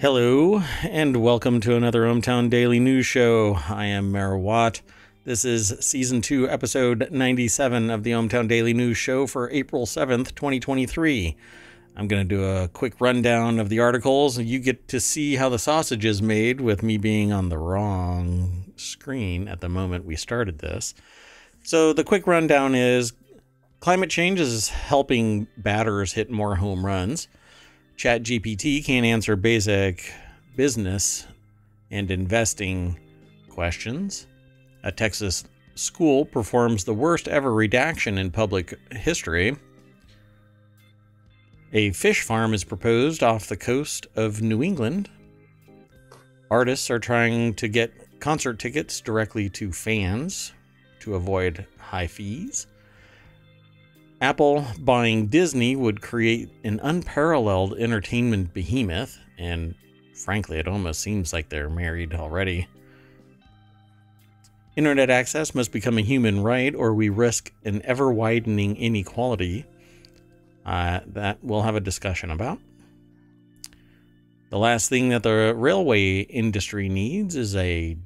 Hello, and welcome to another ohmTown Daily News Show. I am Mara Watt. This is Season 2, Episode 97 of the ohmTown Daily News Show for April 7th, 2023. I'm going to do a quick rundown of the articles, and you get to see how the sausage is made with me being on the wrong screen at the moment we started this. So the quick rundown is climate change is helping batters hit more home runs. ChatGPT can't answer basic business and investing questions. A Texas school performs the worst ever redaction in public history. A fish farm is proposed off the coast of New England. Artists are trying to get concert tickets directly to fans to avoid high fees. Apple buying Disney would create an unparalleled entertainment behemoth, and frankly, it almost seems like they're married already. Internet access must become a human right, or we risk an ever-widening inequality. That we'll have a discussion about. The last thing that the railway industry needs is a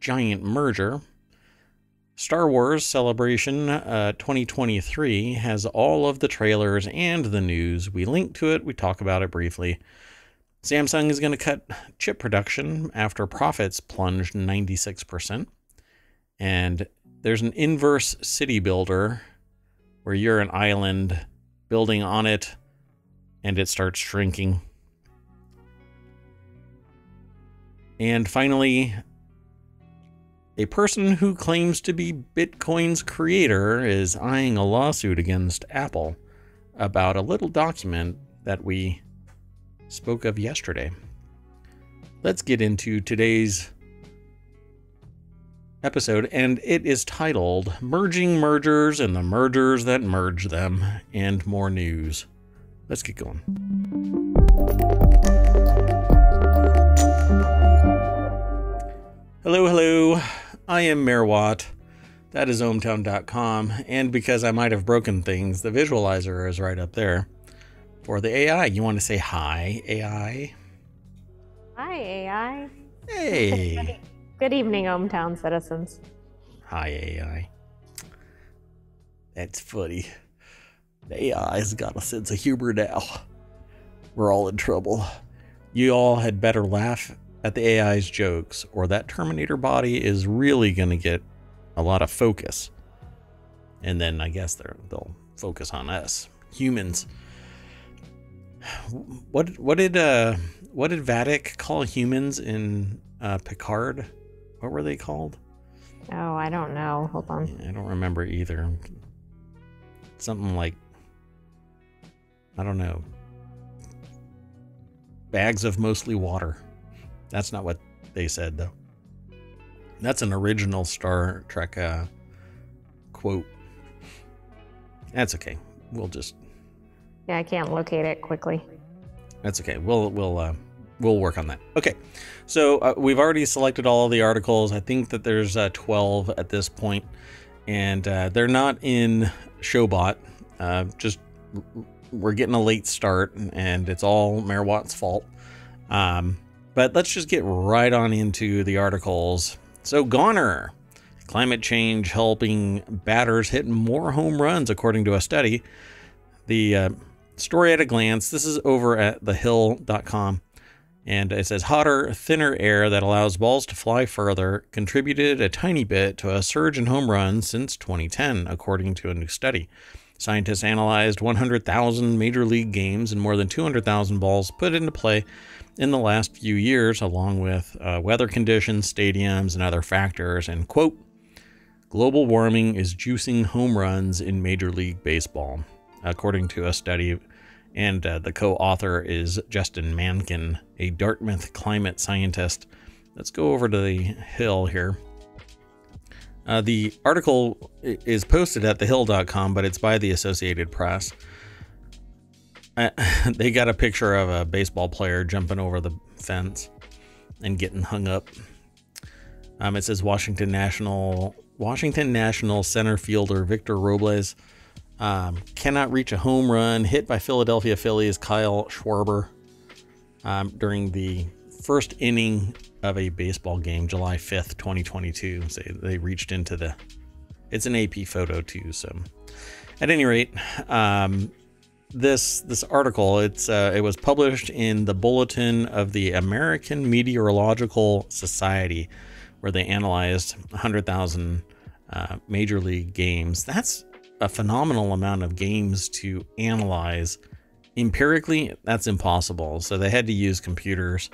giant merger. Star Wars Celebration 2023 has all of the trailers and the news. We link to it. We talk about it briefly. Samsung is going to cut chip production after profits plunged 96%. And there's an inverse city builder where you're an island building on it and it starts shrinking. And finally, a person who claims to be Bitcoin's creator is eyeing a lawsuit against Apple about a little document that we spoke of yesterday. Let's get into today's episode, and it is titled Merging Mergers and the Mergers That Merge Them, and More News. Let's get going. Hello, hello. I am Mare Watt. That is ohmTown.com, and because I might have broken things, the visualizer is right up there. For the AI, you want to say hi, AI? Hi, AI. Hey. Good evening, ohmTown citizens. Hi, AI. That's funny. The AI's got a sense of humor now. We're all in trouble. You all had better laugh at the AI's jokes, or that Terminator body is really going to get a lot of focus. And then I guess they'll focus on us, humans. What did Vatic call humans in Picard? What were they called? Oh, I don't know. Hold on. Yeah, I don't remember either. Something like, I don't know. Bags of mostly water. That's not what they said, though. That's an original Star Trek quote. That's okay. We'll just... Yeah, I can't locate it quickly. That's okay. We'll work on that. Okay, so we've already selected all of the articles. I think that there's 12 at this point, and they're not in Showbot. Just we're getting a late start, and it's all Mare Watt's fault. But let's just get right on into the articles. So Goner, climate change helping batters hit more home runs, according to a study. The story at a glance. This is over at thehill.com. And it says hotter, thinner air that allows balls to fly further contributed a tiny bit to a surge in home runs since 2010, according to a new study. Scientists analyzed 100,000 major league games and more than 200,000 balls put into play in the last few years, along with weather conditions, stadiums, and other factors. And quote, global warming is juicing home runs in Major League Baseball, according to a study. And the co-author is Justin Mankin, a Dartmouth climate scientist. Let's go over to the Hill here. The article is posted at thehill.com, but it's by the Associated Press. They got a picture of a baseball player jumping over the fence and getting hung up. It says Washington National center fielder Victor Robles cannot reach a home run hit by Philadelphia Phillies Kyle Schwarber. during the first inning of a baseball game, July 5th, 2022. So they reached into the, it's an AP photo too. So at any rate, this article, it was published in the Bulletin of the American Meteorological Society, where they analyzed 100,000 major league games. That's a phenomenal amount of games to analyze. Empirically, that's impossible. So they had to use computers.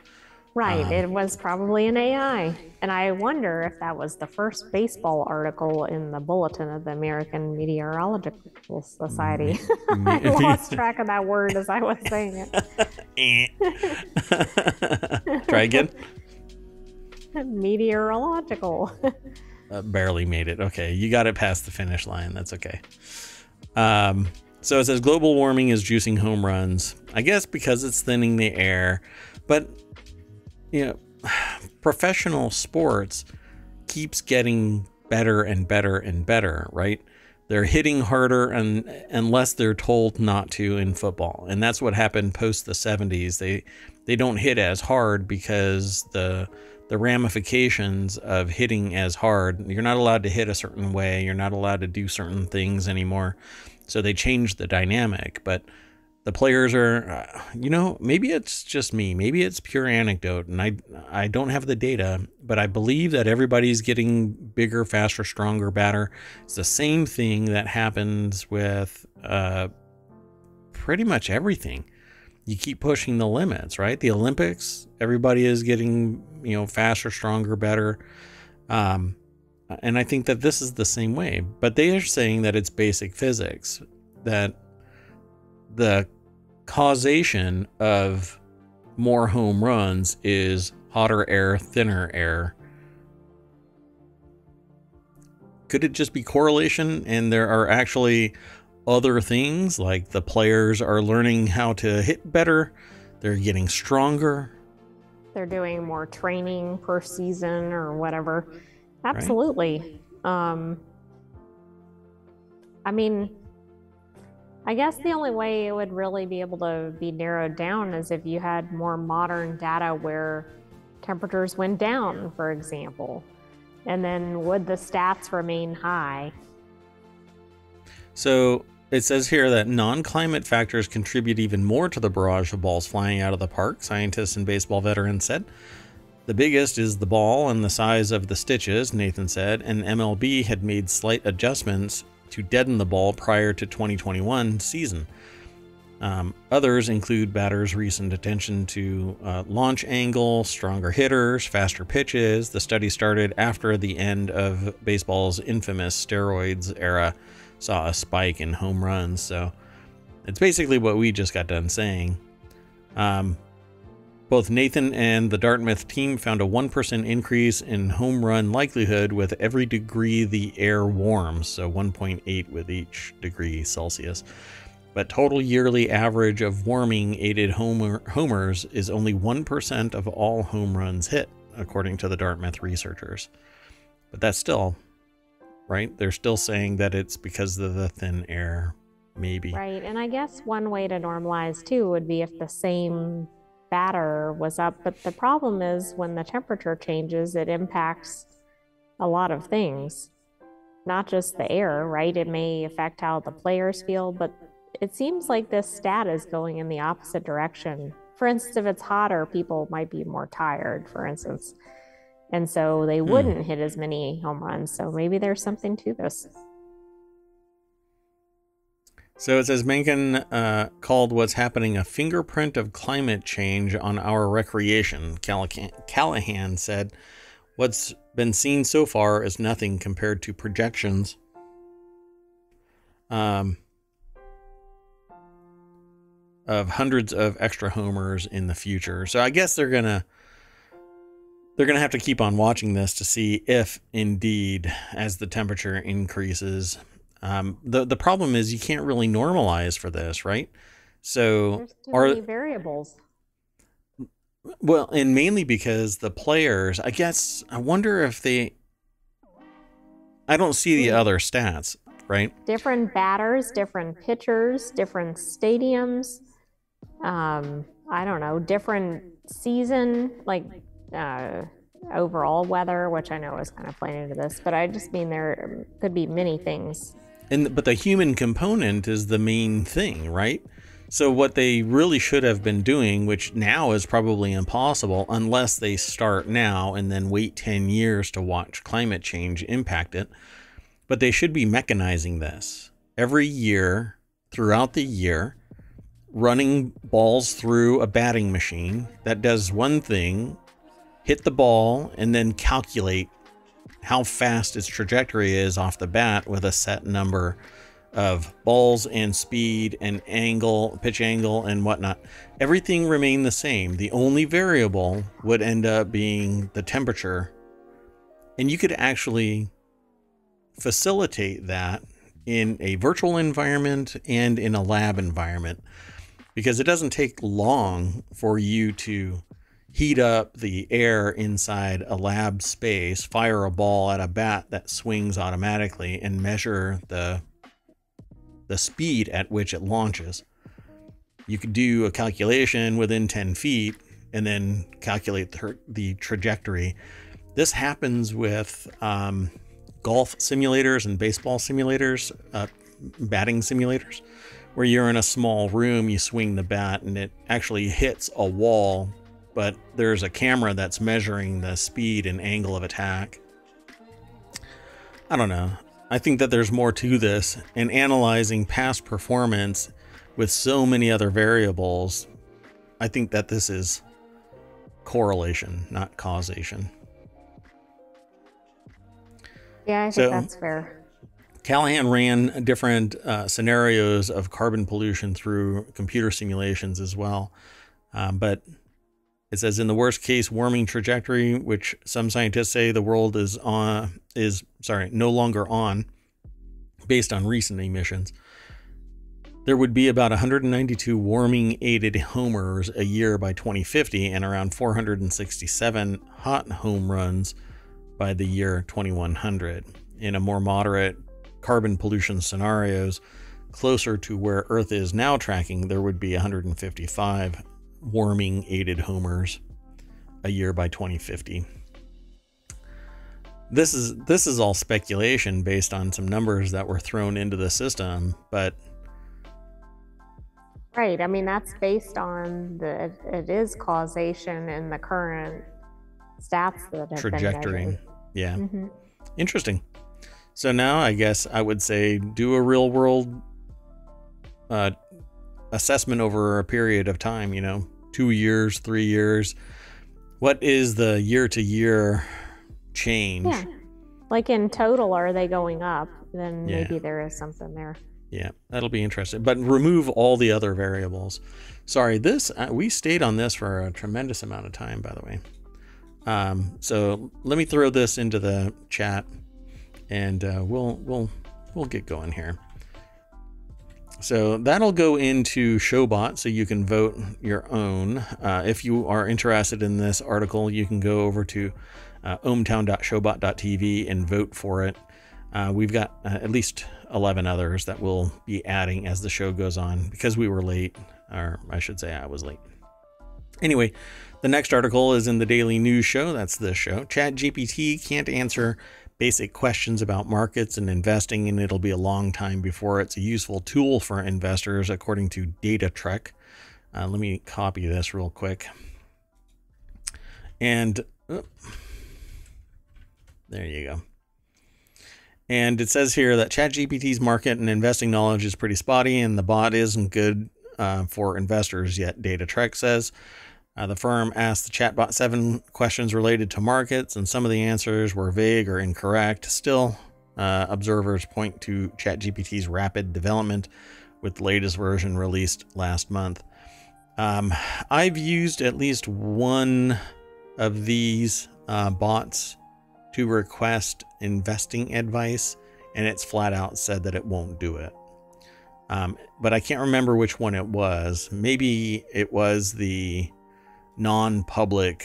Right. It was probably an AI. And I wonder if that was the first baseball article in the Bulletin of the American Meteorological Society. I lost track of that word as I was saying it. Try again. Meteorological. Barely made it. Okay. You got it past the finish line. That's okay. So it says global warming is juicing home runs, I guess because it's thinning the air, but you know, professional sports keeps getting better and better and better, right? They're hitting harder and unless they're told not to in football. And that's what happened post the 70s. They don't hit as hard because the ramifications of hitting as hard, you're not allowed to hit a certain way. You're not allowed to do certain things anymore. So they changed the dynamic, but the players are, you know, maybe it's just me. Maybe it's pure anecdote and I don't have the data, but I believe that everybody's getting bigger, faster, stronger, badder. It's the same thing that happens with pretty much everything. You keep pushing the limits, right? The Olympics, everybody is getting, you know, faster, stronger, better. And I think that this is the same way, but they are saying that it's basic physics, that the causation of more home runs is hotter air, thinner air. Could it just be correlation? And there are actually other things, like the players are learning how to hit better. They're getting stronger. They're doing more training per season or whatever. Absolutely. Right? I mean, I guess the only way it would really be able to be narrowed down is if you had more modern data where temperatures went down, for example, and then would the stats remain high? So it says here that non-climate factors contribute even more to the barrage of balls flying out of the park, scientists and baseball veterans said. The biggest is the ball and the size of the stitches, Nathan said, and MLB had made slight adjustments to deaden the ball prior to 2021 season. Others include batters' recent attention to launch angle, stronger hitters, faster pitches. The study started after the end of baseball's infamous steroids era saw a spike in home runs. So it's basically what we just got done saying. Both Nathan and the Dartmouth team found a 1% increase in home run likelihood with every degree the air warms, so 1.8 with each degree Celsius. But total yearly average of warming aided homers is only 1% of all home runs hit, according to the Dartmouth researchers. But that's still, right? They're still saying that it's because of the thin air, maybe. Right, and I guess one way to normalize, too, would be if the same batter was up, but the problem is when the temperature changes, it impacts a lot of things, not just the air, right? It may affect how the players feel, but it seems like this stat is going in the opposite direction. For instance, if it's hotter, people might be more tired, for instance, and so they wouldn't hit as many home runs. So maybe there's something to this. So it says Mencken called what's happening a fingerprint of climate change on our recreation. Callahan said, what's been seen so far is nothing compared to projections. Of hundreds of extra homers in the future. So I guess they're gonna have to keep on watching this to see if indeed, as the temperature increases, the problem is you can't really normalize for this, right? So there's too many variables. Well, and mainly because the players, I guess, I wonder if they, I don't see the other stats, right? Different batters, different pitchers, different stadiums. I don't know, different season, like overall weather, which I know is kind of playing into this, but I just mean there could be many things. And but the human component is the main thing, right? So what they really should have been doing, which now is probably impossible unless they start now and then wait 10 years to watch climate change impact it, but they should be mechanizing this every year throughout the year, running balls through a batting machine that does one thing, hit the ball, and then calculate how fast its trajectory is off the bat with a set number of balls and speed and angle, pitch angle and whatnot. Everything remained the same. The only variable would end up being the temperature. And you could actually facilitate that in a virtual environment and in a lab environment, because it doesn't take long for you to heat up the air inside a lab space, fire a ball at a bat that swings automatically, and measure the speed at which it launches. You could do a calculation within 10 feet and then calculate the trajectory. This happens with golf simulators and baseball simulators, batting simulators, where you're in a small room, you swing the bat and it actually hits a wall, but there's a camera that's measuring the speed and angle of attack. I don't know. I think that there's more to this, and analyzing past performance with so many other variables. I think that this is correlation, not causation. Yeah, I think so, that's fair. Callahan ran different scenarios of carbon pollution through computer simulations as well. But it says in the worst case warming trajectory, which some scientists say the world is on, no longer on, based on recent emissions, there would be about 192 warming aided homers a year by 2050 and around 467 hot home runs by the year 2100. In a more moderate carbon pollution scenarios, closer to where Earth is now tracking, there would be 155 warming aided homers a year by 2050. This is all speculation based on some numbers that were thrown into the system, but right, I mean that's based on the it is causation in the current stats that have trajectory been measured. Yeah. Mm-hmm. Interesting. So now I guess I would say do a real world assessment over a period of time, 2 years, 3 years. What is the year to year change? Yeah. Like in total, are they going up? Then yeah, maybe there is something there. Yeah, that'll be interesting. But remove all the other variables. Sorry, this we stayed on this for a tremendous amount of time, by the way. So let me throw this into the chat, and we'll get going here. So that'll go into Showbot, so you can vote your own. If you are interested in this article, you can go over to ohmTown.showbot.tv and vote for it. We've got at least 11 others that we'll be adding as the show goes on, because we were late, or I should say I was late. Anyway, the next article is in the Daily News Show. That's this show. ChatGPT can't answer basic questions about markets and investing, and it'll be a long time before it's a useful tool for investors, according to DataTrek. Let me copy this real quick. And there you go. And it says here that ChatGPT's market and investing knowledge is pretty spotty, and the bot isn't good for investors yet, DataTrek says. The firm asked the chatbot 7 questions related to markets, and some of the answers were vague or incorrect. Still, observers point to ChatGPT's rapid development, with the latest version released last month. I've used at least one of these bots to request investing advice, and it's flat out said that it won't do it. But I can't remember which one it was. Maybe it was the non-public,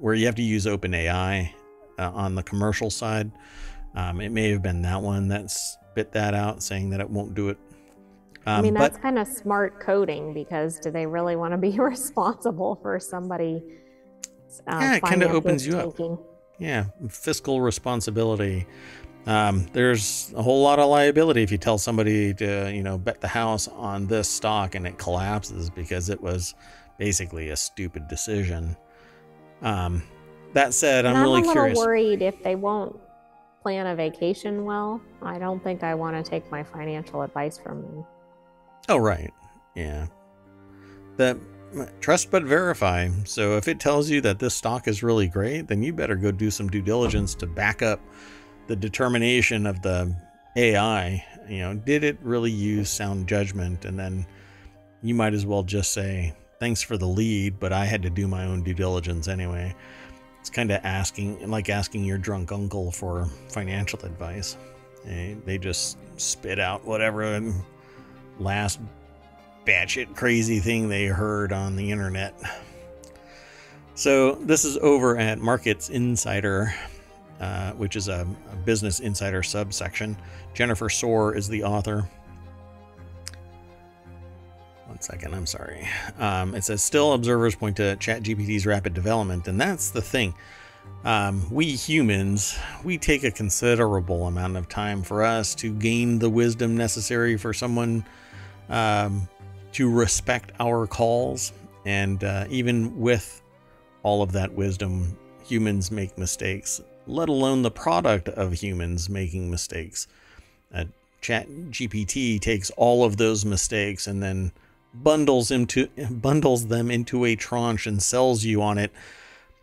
where you have to use OpenAI on the commercial side. It may have been that one that spit that out, saying that it won't do it. I mean, that's kind of smart coding, because do they really want to be responsible for somebody? Yeah, it kind of opens you up. Yeah, fiscal responsibility. There's a whole lot of liability if you tell somebody to, you know, bet the house on this stock and it collapses because it was basically a stupid decision. That said, I'm really curious. I'm a little worried if they won't plan a vacation well. I don't think I want to take my financial advice from them. Oh, right. Yeah. That trust but verify. So if it tells you that this stock is really great, then you better go do some due diligence to back up the determination of the AI. You know, did it really use sound judgment? And then you might as well just say, thanks for the lead, but I had to do my own due diligence anyway. It's kind of like asking your drunk uncle for financial advice. They just spit out whatever last batshit crazy thing they heard on the internet. So this is over at Markets Insider, which is a Business Insider subsection. Jennifer Soar is the author. One second, I'm sorry. It says, still observers point to ChatGPT's rapid development. And that's the thing. We humans, we take a considerable amount of time for us to gain the wisdom necessary for someone to respect our calls. And even with all of that wisdom, humans make mistakes, let alone the product of humans making mistakes. ChatGPT takes all of those mistakes and then bundles them into a tranche and sells you on it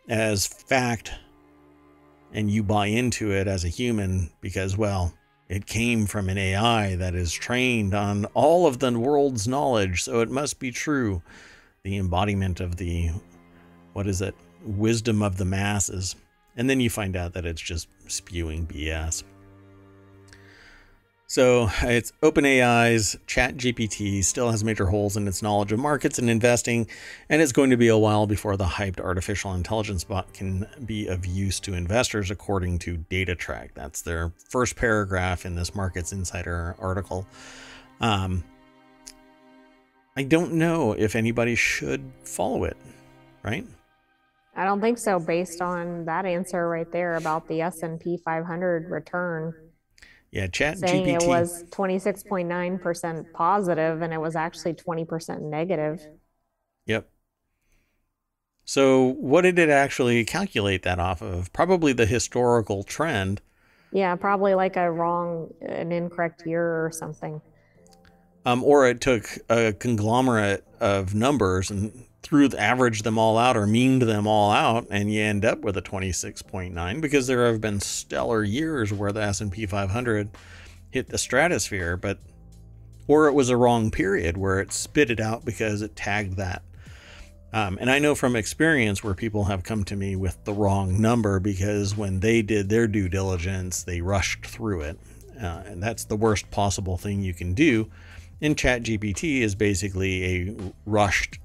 as fact, and you buy into it as a human because, well, it came from an AI that is trained on all of the world's knowledge, so it must be true. The embodiment of the, what is it, wisdom of the masses. And then you find out that it's just spewing BS. So it's OpenAI's ChatGPT still has major holes in its knowledge of markets and investing, and it's going to be a while before the hyped artificial intelligence bot can be of use to investors, according to DataTrek. That's their first paragraph in this Markets Insider article. I don't know if anybody should follow it, right? I don't think so, based on that answer right there about the S&P 500 return. Yeah, ChatGPT. Saying it was 26.9% positive, and it was actually 20% negative. Yep. So what did it actually calculate that off of? Probably the historical trend. Yeah, probably like an incorrect year or something. Or it took a conglomerate of numbers and averaged them all out or meaned them all out, and you end up with a 26.9, because there have been stellar years where the S&P 500 hit the stratosphere, or it was a wrong period where it spit it out because it tagged that. And I know from experience where people have come to me with the wrong number because when they did their due diligence, they rushed through it. And that's the worst possible thing you can do. And ChatGPT is basically a rushed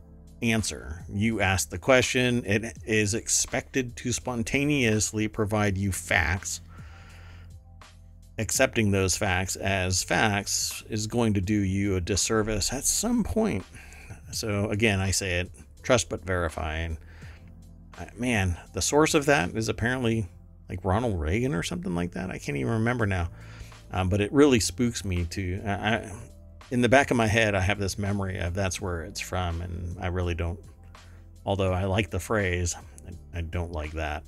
answer. You ask the question, it is expected to spontaneously provide you facts. Accepting those facts as facts is going to do you a disservice at some point. So again, I say it, trust but verify. And man, the source of that is apparently like Ronald Reagan or something like that. I can't even remember now. But it really spooks me to, in the back of my head, I have this memory of that's where it's from, and I really don't. Although I like the phrase, I don't like that.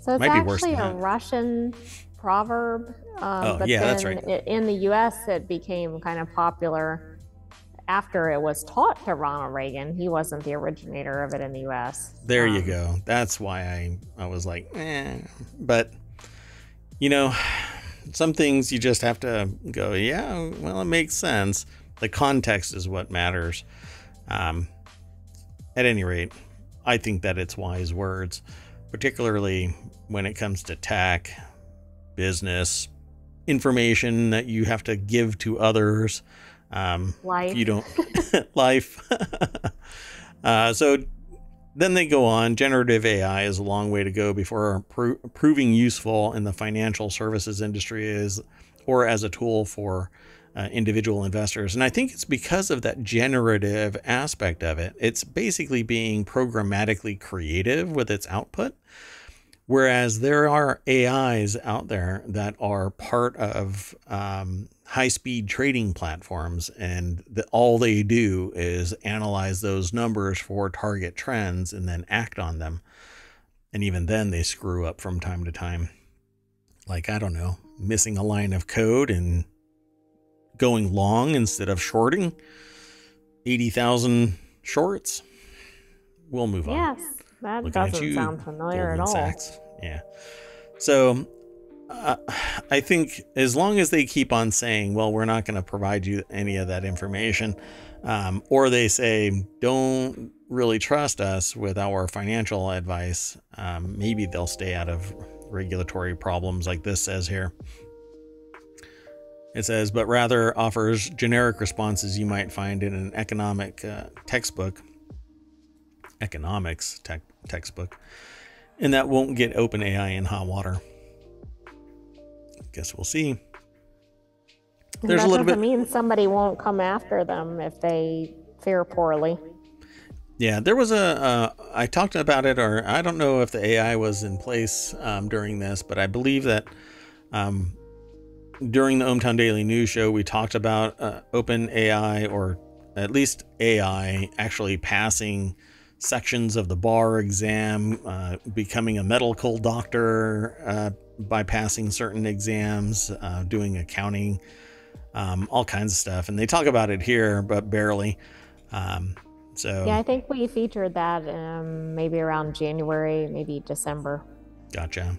So it's actually a Russian proverb. But yeah, that's right. In the U.S., it became kind of popular after it was taught to Ronald Reagan. He wasn't the originator of it in the U.S. There you go. That's why I was like, eh. But, you know, some things you just have to go, yeah, well, it makes sense. The context is what matters. At any rate, I think that it's wise words, particularly when it comes to tech, business, information that you have to give to others. Life. You don't life. So then they go on. Generative AI is a long way to go before proving useful in the financial services industry or as a tool for individual investors. And I think it's because of that generative aspect of it. It's basically being programmatically creative with its output. Whereas there are AIs out there that are part of high-speed trading platforms, and all they do is analyze those numbers for target trends and then act on them. And even then they screw up from time to time. Like, I don't know, missing a line of code and going long instead of shorting. 80,000 shorts. We'll move on. Yes. That doesn't sound familiar at all. Yeah. So I think as long as they keep on saying, well, we're not going to provide you any of that information, or they say, don't really trust us with our financial advice, maybe they'll stay out of regulatory problems like this says here. It says, but rather offers generic responses you might find in an economics textbook, and that won't get OpenAI in hot water. Guess we'll see. There's a little bit. That doesn't mean somebody won't come after them if they fare poorly. Yeah, there was I talked about it, or I don't know if the AI was in place during this, but I believe that during the ohmTown Daily News Show, we talked about OpenAI, or at least AI, actually passing sections of the bar exam, becoming a medical doctor by passing certain exams, doing accounting, all kinds of stuff. And they talk about it here, but barely. So yeah, I think we featured that maybe around January, maybe December. Gotcha.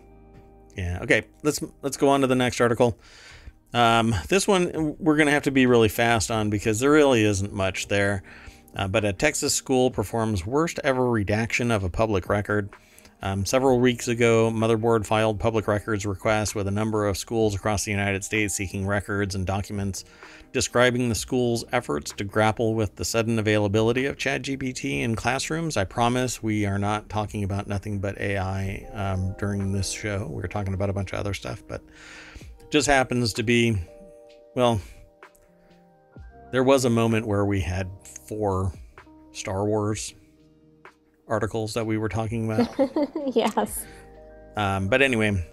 Yeah. Okay. Let's go on to the next article. This one we're going to have to be really fast on because there really isn't much there. But a Texas school performs worst ever redaction of a public record. Several weeks ago, Motherboard filed public records requests with a number of schools across the United States seeking records and documents describing the school's efforts to grapple with the sudden availability of ChatGPT in classrooms. I promise we are not talking about nothing but AI during this show. We're talking about a bunch of other stuff, but just happens to be, well, there was a moment where we had 4 Star Wars articles that we were talking about. Yes. But anyway,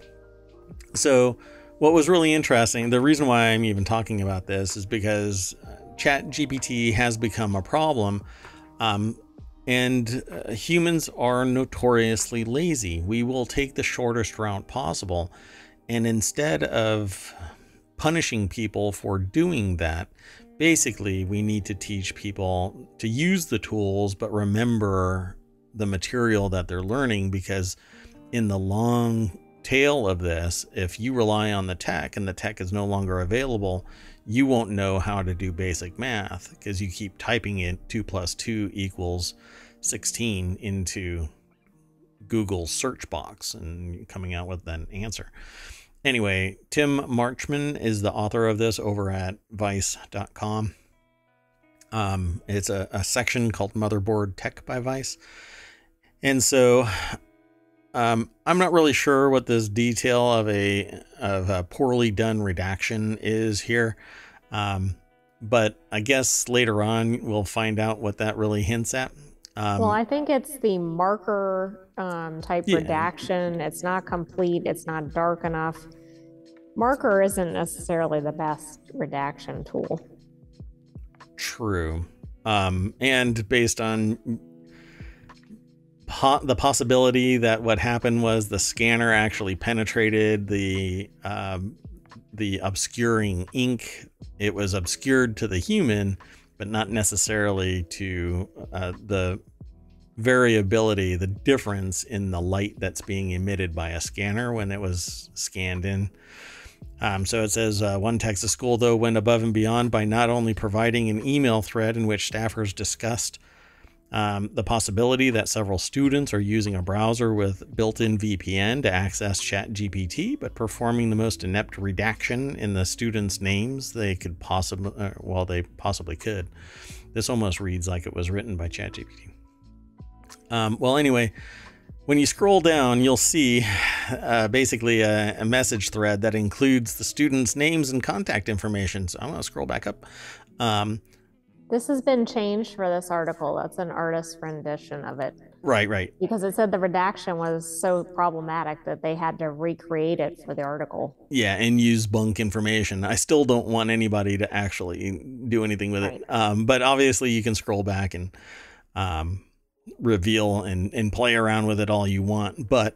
so what was really interesting, the reason why I'm even talking about this is because ChatGPT has become a problem. And humans are notoriously lazy. We will take the shortest route possible. And instead of punishing people for doing that, basically, we need to teach people to use the tools, but remember the material that they're learning, because in the long tail of this, if you rely on the tech and the tech is no longer available, you won't know how to do basic math because you keep typing in 2 + 2 = 16 into Google's search box and coming out with an answer. Anyway, Tim Marchman is the author of this over at Vice.com. It's a section called Motherboard Tech by Vice. And so I'm not really sure what this detail of a poorly done redaction is here. But I guess later on we'll find out what that really hints at. Well, I think it's the marker type redaction. It's not complete. It's not dark enough. Marker isn't necessarily the best redaction tool. True. And based on the possibility that what happened was the scanner actually penetrated the obscuring ink. It was obscured to the human, but not necessarily to the variability, the difference in the light that's being emitted by a scanner when it was scanned in. So it says one Texas school, though, went above and beyond by not only providing an email thread in which staffers discussed the possibility that several students are using a browser with built-in VPN to access ChatGPT, but performing the most inept redaction in the students' names they possibly could. This almost reads like it was written by ChatGPT. Well, anyway, When you scroll down, you'll see basically a message thread that includes the students' names and contact information. So I'm going to scroll back up. This has been changed for this article. That's an artist's rendition of it. Right, right. Because it said the redaction was so problematic that they had to recreate it for the article. Yeah, and use bunk information. I still don't want anybody to actually do anything with it. But obviously you can scroll back and reveal and play around with it all you want. But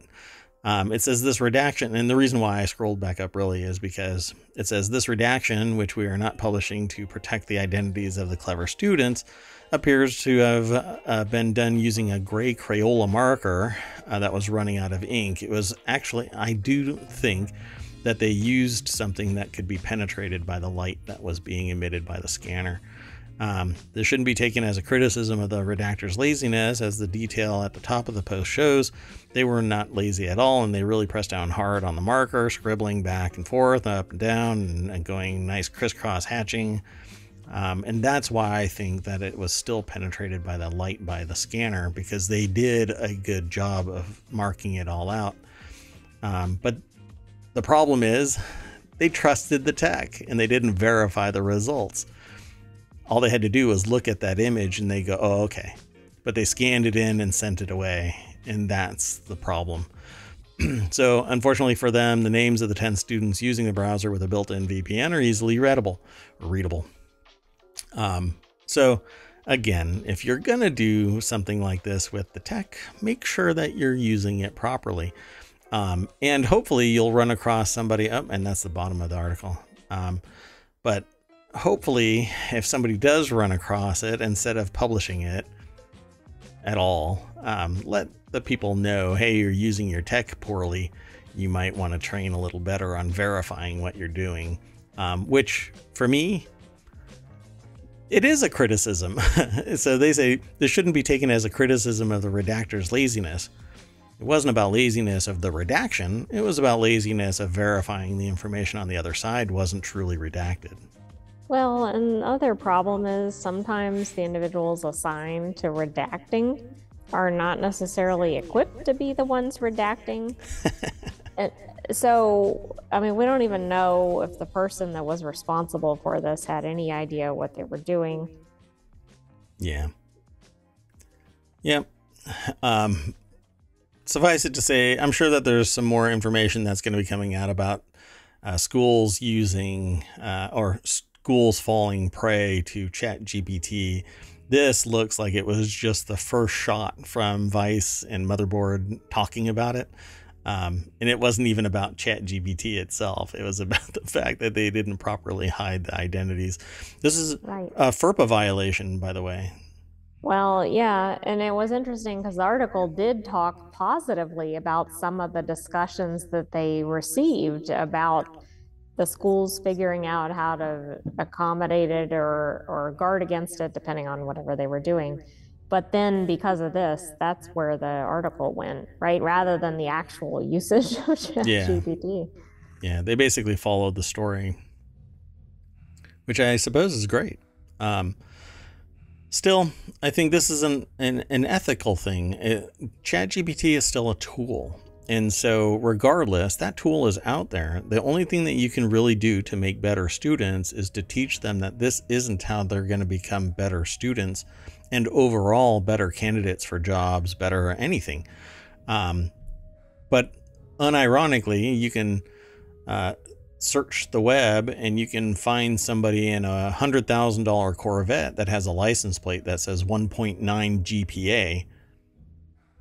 it says this redaction, and the reason why I scrolled back up really is because it says this redaction, which we are not publishing to protect the identities of the clever students, appears to have been done using a gray Crayola marker that was running out of ink. It was actually, I do think that they used something that could be penetrated by the light that was being emitted by the scanner. This shouldn't be taken as a criticism of the redactor's laziness, as the detail at the top of the post shows. They were not lazy at all, and they really pressed down hard on the marker, scribbling back and forth, up and down, and going nice crisscross hatching. And that's why I think that it was still penetrated by the light by the scanner, because they did a good job of marking it all out. But the problem is they trusted the tech and they didn't verify the results. All they had to do was look at that image and they go, oh, okay. But they scanned it in and sent it away. And that's the problem. So unfortunately for them, the names of the 10 students using the browser with a built-in VPN are easily readable. So again, if you're going to do something like this with the tech, make sure that you're using it properly. And hopefully you'll run across somebody up, and that's the bottom of the article. But hopefully if somebody does run across it, instead of publishing it at all, let the people know, hey, you're using your tech poorly. You might want to train a little better on verifying what you're doing, which for me, it is a criticism. So they say this shouldn't be taken as a criticism of the redactor's laziness. It wasn't about laziness of the redaction. It was about laziness of verifying the information on the other side wasn't truly redacted. Well, another problem is sometimes the individuals assigned to redacting are not necessarily equipped to be the ones redacting. So, I mean, we don't even know if the person that was responsible for this had any idea what they were doing. Yeah. Yep. Yeah. Suffice it to say, I'm sure that there's some more information that's going to be coming out about schools using or schools falling prey to ChatGPT. This looks like it was just the first shot from Vice and Motherboard talking about it. And it wasn't even about ChatGPT itself. It was about the fact that they didn't properly hide the identities. This is a FERPA violation, by the way. Well, yeah. And it was interesting because the article did talk positively about some of the discussions that they received about the schools figuring out how to accommodate it or guard against it, depending on whatever they were doing. But then because of this, that's where the article went, right? Rather than the actual usage of ChatGPT. Yeah, they basically followed the story, which I suppose is great. Still, I think this is an ethical thing. ChatGPT is still a tool. And so regardless, that tool is out there. The only thing that you can really do to make better students is to teach them that this isn't how they're going to become better students and overall better candidates for jobs, better anything. But unironically, you can search the web and you can find somebody in a $100,000 Corvette that has a license plate that says 1.9 GPA.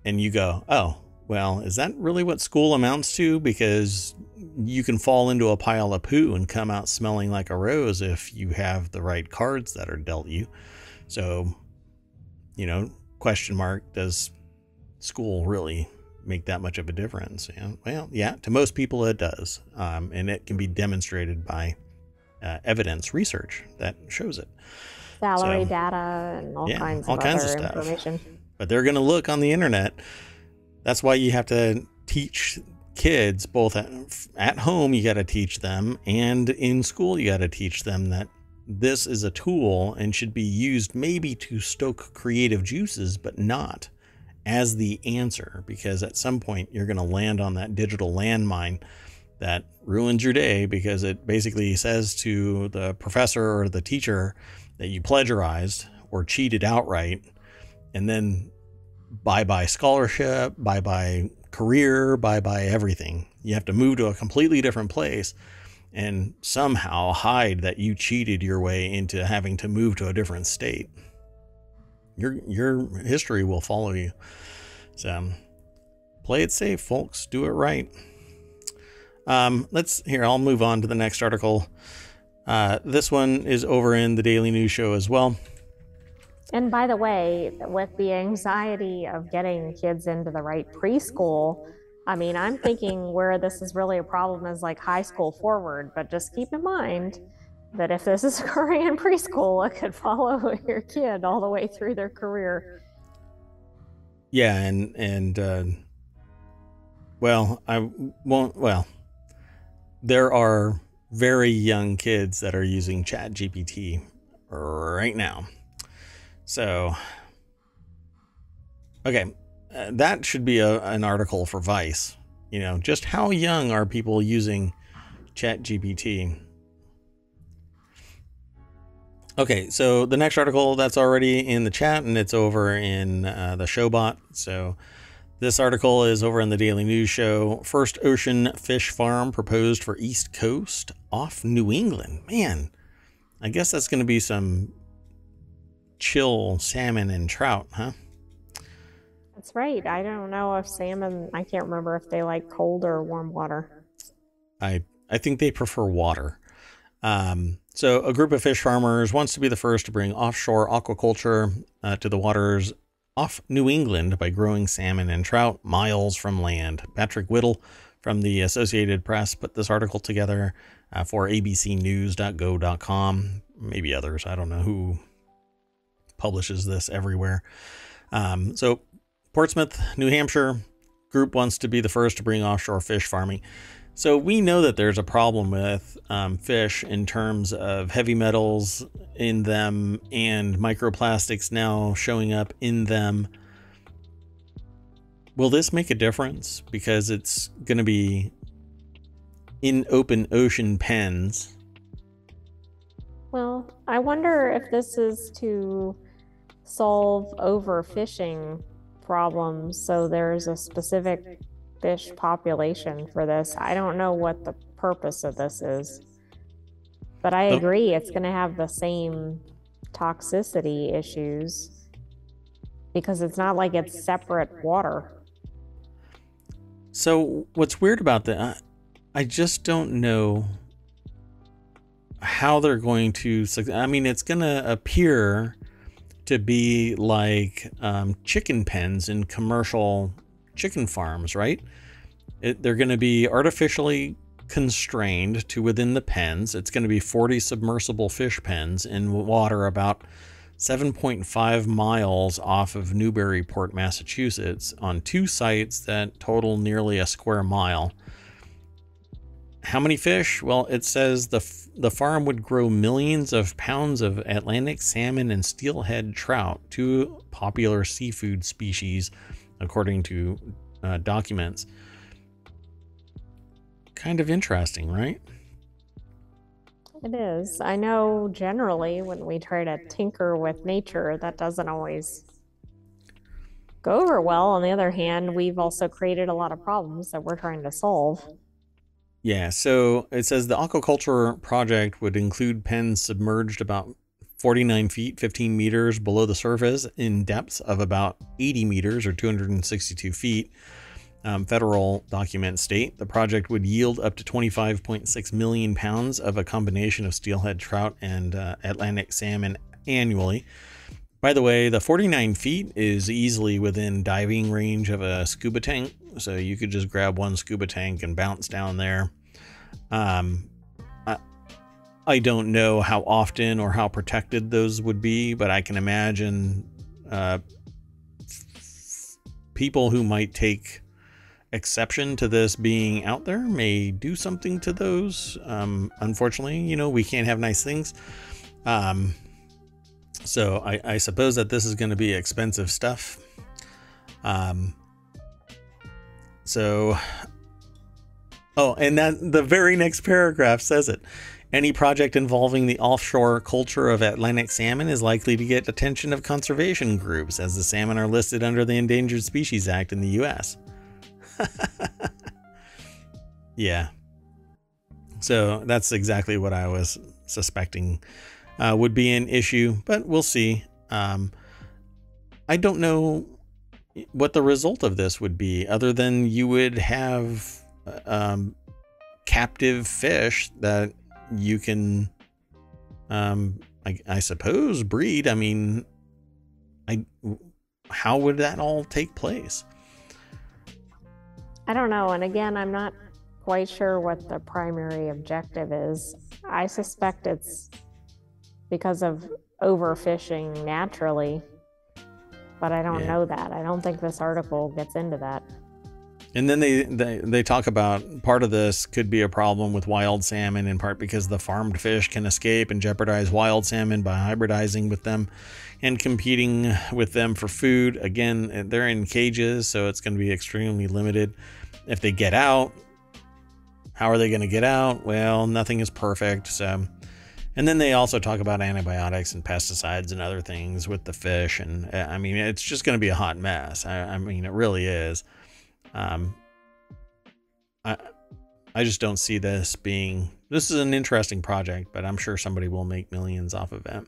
And you go, oh, well, is that really what school amounts to? Because you can fall into a pile of poo and come out smelling like a rose if you have the right cards that are dealt you. So, you know, question mark, does school really make that much of a difference? You know, well, yeah, to most people it does. And it can be demonstrated by evidence research that shows it. Salary data and all kinds of information. But they're going to look on the internet. That's why you have to teach kids both at home. You got to teach them, and in school, you got to teach them that this is a tool and should be used maybe to stoke creative juices, but not as the answer, because at some point you're going to land on that digital landmine that ruins your day, because it basically says to the professor or the teacher that you plagiarized or cheated outright, and then bye-bye scholarship, bye-bye career, bye-bye everything. You have to move to a completely different place and somehow hide that you cheated your way into having to move to a different state. Your history will follow you. So play it safe, folks. Do it right. I'll move on to the next article. This one is over in the Daily News Show as well. And by the way, with the anxiety of getting kids into the right preschool, I mean, I'm thinking where this is really a problem is like high school forward, but just keep in mind that if this is occurring in preschool, it could follow your kid all the way through their career. Yeah, there are very young kids that are using ChatGPT right now. So, okay, that should be an article for Vice. You know, just how young are people using ChatGPT? Okay, so the next article that's already in the chat, and it's over in the Showbot. So this article is over in the Daily News Show. First ocean fish farm proposed for East Coast off New England. Man, I guess that's going to be some chill salmon and trout, huh? That's right. I don't know if salmon, I can't remember if they like cold or warm water. I think they prefer water. So a group of fish farmers wants to be the first to bring offshore aquaculture to the waters off New England by growing salmon and trout miles from land. Patrick Whittle from the Associated Press put this article together for abcnews.go.com. Maybe others. I don't know who publishes this everywhere. So Portsmouth, New Hampshire, group wants to be the first to bring offshore fish farming. So we know that there's a problem with fish in terms of heavy metals in them and microplastics now showing up in them. Will this make a difference? Because it's going to be in open ocean pens. Well, I wonder if this is to solve overfishing problems. So there's a specific fish population for this. I don't know what the purpose of this is, but I agree it's going to have the same toxicity issues because it's not like it's separate water. So what's weird about that, I just don't know how they're going to, I mean, it's going to appear to be like chicken pens in commercial chicken farms, right? They're going to be artificially constrained to within the pens. It's going to be 40 submersible fish pens in water about 7.5 miles off of Newburyport, Massachusetts, on two sites that total nearly a square mile. How many fish? Well, it says the farm would grow millions of pounds of Atlantic salmon and steelhead trout, two popular seafood species, according to documents. Kind of interesting, right? It is. I know generally when we try to tinker with nature, that doesn't always go over well. On the other hand, we've also created a lot of problems that we're trying to solve. Yeah, so it says the aquaculture project would include pens submerged about 49 feet, 15 meters below the surface in depths of about 80 meters or 262 feet. Federal documents state the project would yield up to 25.6 million pounds of a combination of steelhead trout and Atlantic salmon annually. By the way, the 49 feet is easily within diving range of a scuba tank. So you could just grab one scuba tank and bounce down there. I don't know how often or how protected those would be, but I can imagine people who might take exception to this being out there may do something to those. Unfortunately, you know, we can't have nice things. So I suppose that this is going to be expensive stuff. Oh, and that the very next paragraph says it. Any project involving the offshore culture of Atlantic salmon is likely to get attention of conservation groups, as the salmon are listed under the Endangered Species Act in the U.S. Yeah. So that's exactly what I was suspecting would be an issue, but we'll see. I don't know what the result of this would be, other than you would have captive fish that you can, I suppose, breed. I mean, how would that all take place? I don't know. And again, I'm not quite sure what the primary objective is. I suspect it's because of overfishing naturally, but I don't know that. I don't think this article gets into that. And then they talk about part of this could be a problem with wild salmon, in part because the farmed fish can escape and jeopardize wild salmon by hybridizing with them and competing with them for food. Again, they're in cages, so it's going to be extremely limited. If they get out, how are they going to get out? Well, nothing is perfect. So, and then they also talk about antibiotics and pesticides and other things with the fish. And I mean, it's just going to be a hot mess. I mean, it really is. I just don't see this being, this is an interesting project, but I'm sure somebody will make millions off of it.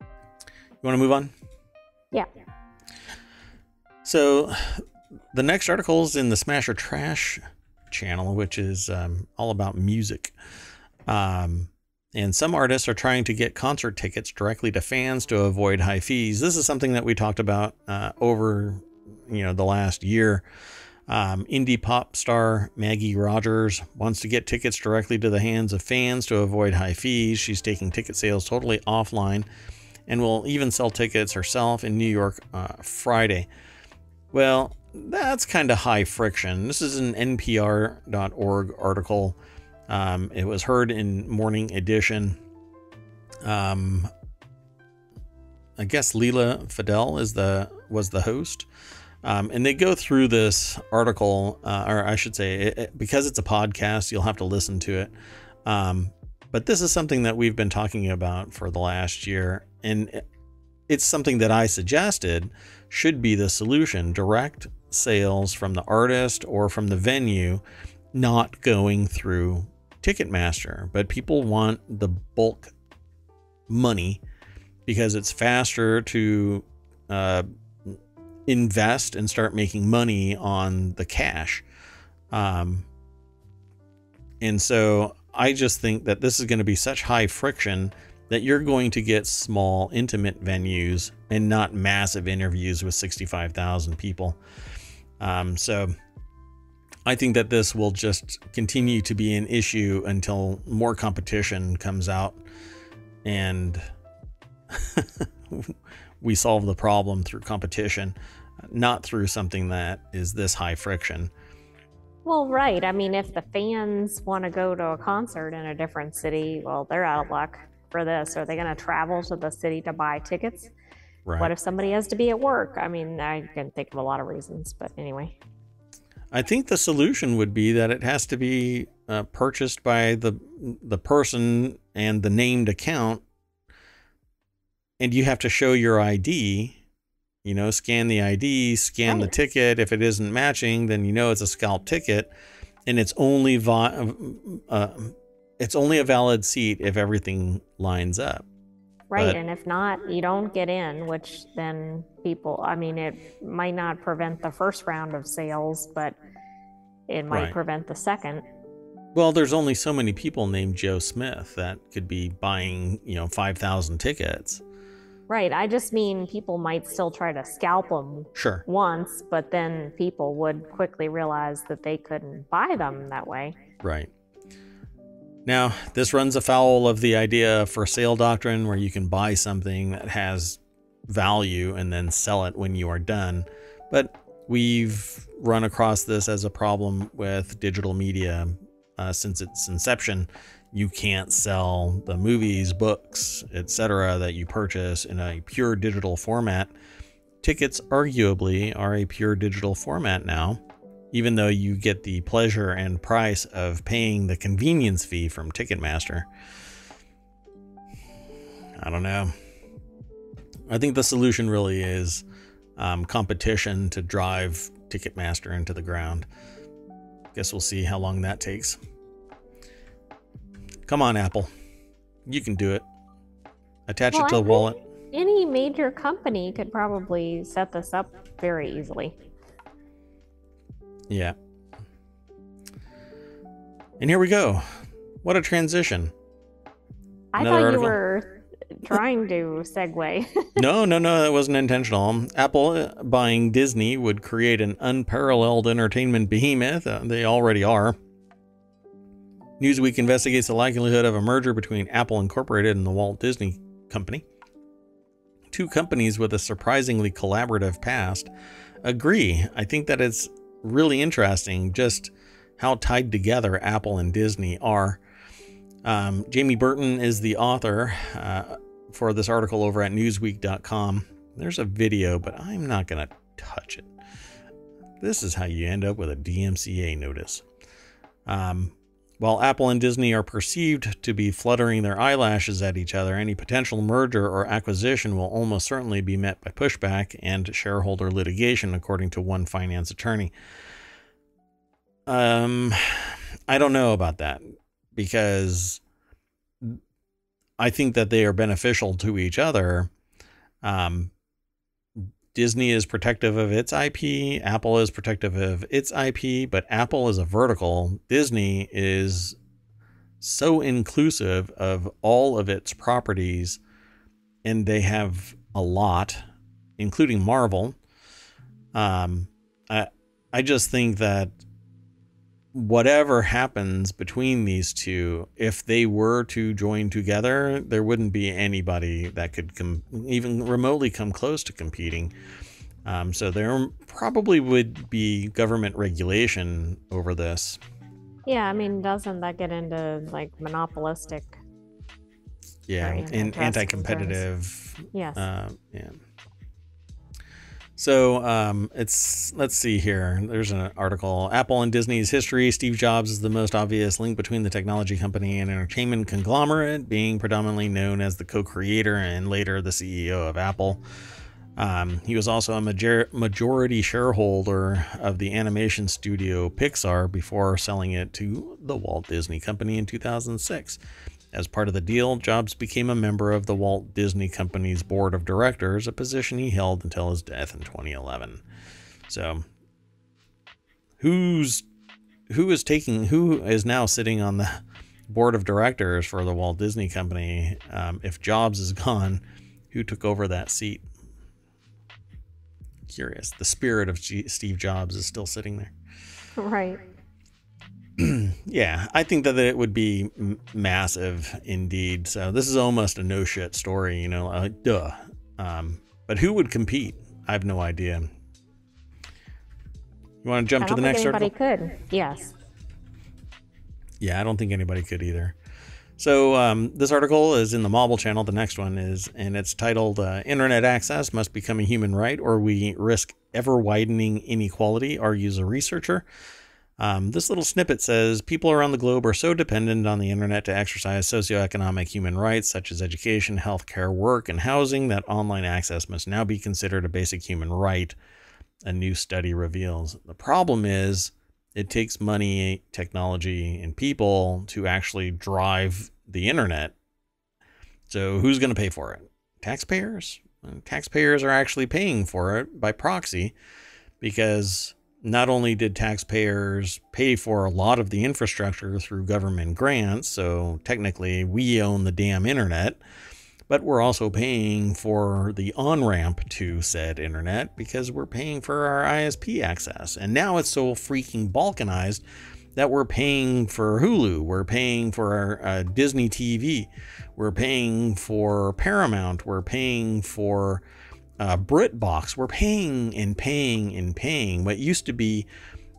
You want to move on? Yeah. So the next article is in the Smash or Trash channel, which is, all about music. And some artists are trying to get concert tickets directly to fans to avoid high fees. This is something that we talked about, over, you know, the last year. Indie pop star Maggie Rogers wants to get tickets directly to the hands of fans to avoid high fees. She's taking ticket sales totally offline and will even sell tickets herself in New York Friday. Well, that's kind of high friction. This is an NPR.org article. It was heard in Morning Edition. I guess Leila Fadel was the host. And they go through this article, or I should say, because it's a podcast, you'll have to listen to it. But this is something that we've been talking about for the last year. And it's something that I suggested should be the solution: direct sales from the artist or from the venue, not going through Ticketmaster. But people want the bulk money because it's faster to, invest and start making money on the cash. And so I just think that this is going to be such high friction that you're going to get small, intimate venues and not massive interviews with 65,000 people. So I think that this will just continue to be an issue until more competition comes out and we solve the problem through competition, not through something that is this high friction. Well, right. I mean, if the fans want to go to a concert in a different city, well, they're out of luck for this. Are they going to travel to the city to buy tickets? Right. What if somebody has to be at work? I mean, I can think of a lot of reasons, but anyway. I think the solution would be that it has to be purchased by the person and the named account. And you have to show your ID, you know, scan the ID, scan the ticket. If it isn't matching, then you know it's a scalp ticket, and it's only a valid seat if everything lines up. Right, but, and if not, you don't get in, which then people, I mean, it might not prevent the first round of sales, but it might prevent the second. Well, there's only so many people named Joe Smith that could be buying, you know, 5,000 tickets. Right. I just mean people might still try to scalp them once, but then people would quickly realize that they couldn't buy them that way. Right. Now, this runs afoul of the idea for sale doctrine, where you can buy something that has value and then sell it when you are done. But we've run across this as a problem with digital media since its inception. You can't sell the movies, books, etc. that you purchase in a pure digital format Tickets arguably are a pure digital format now, even though you get the pleasure and price of paying the convenience fee from Ticketmaster. I don't know. I think the solution really is competition to drive Ticketmaster into the ground. Guess we'll see how long that takes. Come on, Apple. You can do it. Attach it to the wallet. Any major company could probably set this up very easily. Yeah. And here we go. What a transition. I thought you were trying to segue. No, that wasn't intentional. Apple buying Disney would create an unparalleled entertainment behemoth. They already are. Newsweek investigates the likelihood of a merger between Apple Incorporated and the Walt Disney Company. Two companies with a surprisingly collaborative past. Agree. I think that it's really interesting just how tied together Apple and Disney are. Jamie Burton is the author for this article over at newsweek.com. There's a video, but I'm not going to touch it. This is how you end up with a DMCA notice. While Apple and Disney are perceived to be fluttering their eyelashes at each other, any potential merger or acquisition will almost certainly be met by pushback and shareholder litigation, according to one finance attorney. I don't know about that, because I think that they are beneficial to each other. Disney is protective of its IP. Apple is protective of its IP, but Apple is a vertical. Disney is so inclusive of all of its properties, and they have a lot, including Marvel. I just think that whatever happens between these two, if they were to join together, there wouldn't be anybody that could even remotely come close to competing. So there probably would be government regulation over this. Yeah, I mean, doesn't that get into like monopolistic? Yeah, and anti-competitive. Yes. Yeah. So let's see here. There's an article, Apple and Disney's history. Steve Jobs is the most obvious link between the technology company and entertainment conglomerate, being predominantly known as the co-creator and later the CEO of Apple. He was also a majority shareholder of the animation studio Pixar before selling it to the Walt Disney Company in 2006. As part of the deal, Jobs became a member of the Walt Disney Company's board of directors, a position he held until his death in 2011. So, who is now sitting on the board of directors for the Walt Disney Company? If Jobs is gone, who took over that seat? Curious. The spirit of Steve Jobs is still sitting there. Right. Yeah, I think that it would be massive indeed. So this is almost a no shit story, you know, like, duh. But who would compete? I have no idea. You want to jump to the next article? I don't think anybody could. Yes. Yeah, I don't think anybody could either. So this article is in the Mobile Channel. The next one is, and it's titled Internet Access Must Become a Human Right or We Risk Ever Widening Inequality, argues a researcher. This little snippet says people around the globe are so dependent on the internet to exercise socioeconomic human rights such as education, healthcare, work, and housing that online access must now be considered a basic human right, a new study reveals. The problem is it takes money, technology, and people to actually drive the internet. So who's going to pay for it? Taxpayers? Taxpayers are actually paying for it by proxy, because not only did taxpayers pay for a lot of the infrastructure through government grants, so technically we own the damn internet, but we're also paying for the on-ramp to said internet because we're paying for our ISP access. And now it's so freaking balkanized that we're paying for Hulu, we're paying for our, Disney TV, we're paying for Paramount, we're paying for Britbox. We're paying and paying and paying. What used to be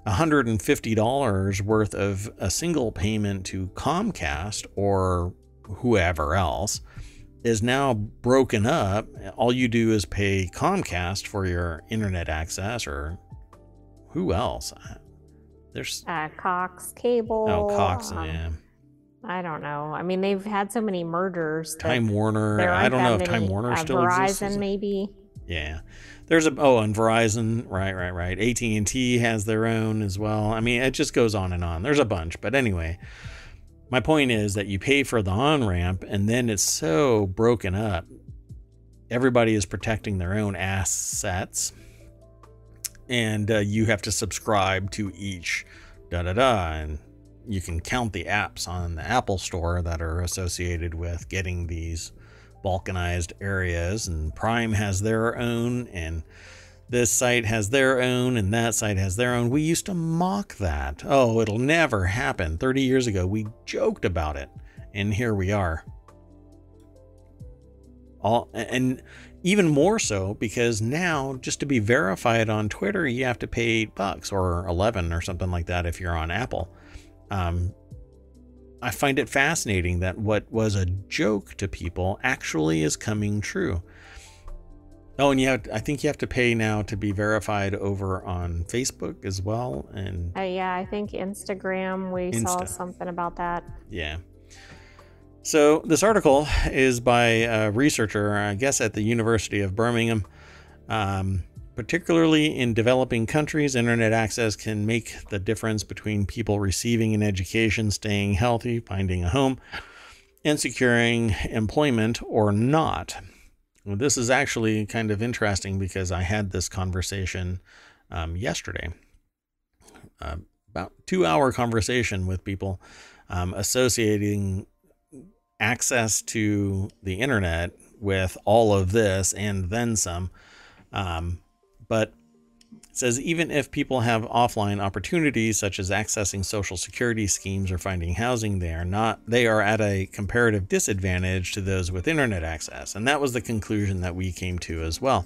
$150 worth of a single payment to Comcast or whoever else is now broken up. All you do is pay Comcast for your internet access, or who else? There's Cox Cable. Oh, Cox, yeah. I don't know. I mean, they've had so many mergers. Time Warner. I don't know if Time Warner still exists. Verizon, maybe. Yeah. There's a, oh, and Verizon. Right. AT&T has their own as well. I mean, it just goes on and on. There's a bunch. But anyway, my point is that you pay for the on-ramp, and then it's so broken up. Everybody is protecting their own assets. And you have to subscribe to each and you can count the apps on the Apple Store that are associated with getting these balkanized areas, and Prime has their own, and this site has their own, and that site has their own. We used to mock that. Oh, it'll never happen. 30 years ago, we joked about it, and here we are. And even more so, because now just to be verified on Twitter, you have to pay $8 or 11 or something like that if you're on Apple. I find it fascinating that what was a joke to people actually is coming true. Oh, and you have, I think you have to pay now to be verified over on Facebook as well. And yeah, I think Instagram, we saw something about that. Yeah. So this article is by a researcher, I guess, at the University of Birmingham. Particularly in developing countries, internet access can make the difference between people receiving an education, staying healthy, finding a home, and securing employment or not. Well, this is actually kind of interesting because I had this conversation yesterday, about 2-hour conversation with people associating access to the internet with all of this and then some. But it says, even if people have offline opportunities, such as accessing social security schemes or finding housing, they are at a comparative disadvantage to those with internet access. And that was the conclusion that we came to as well.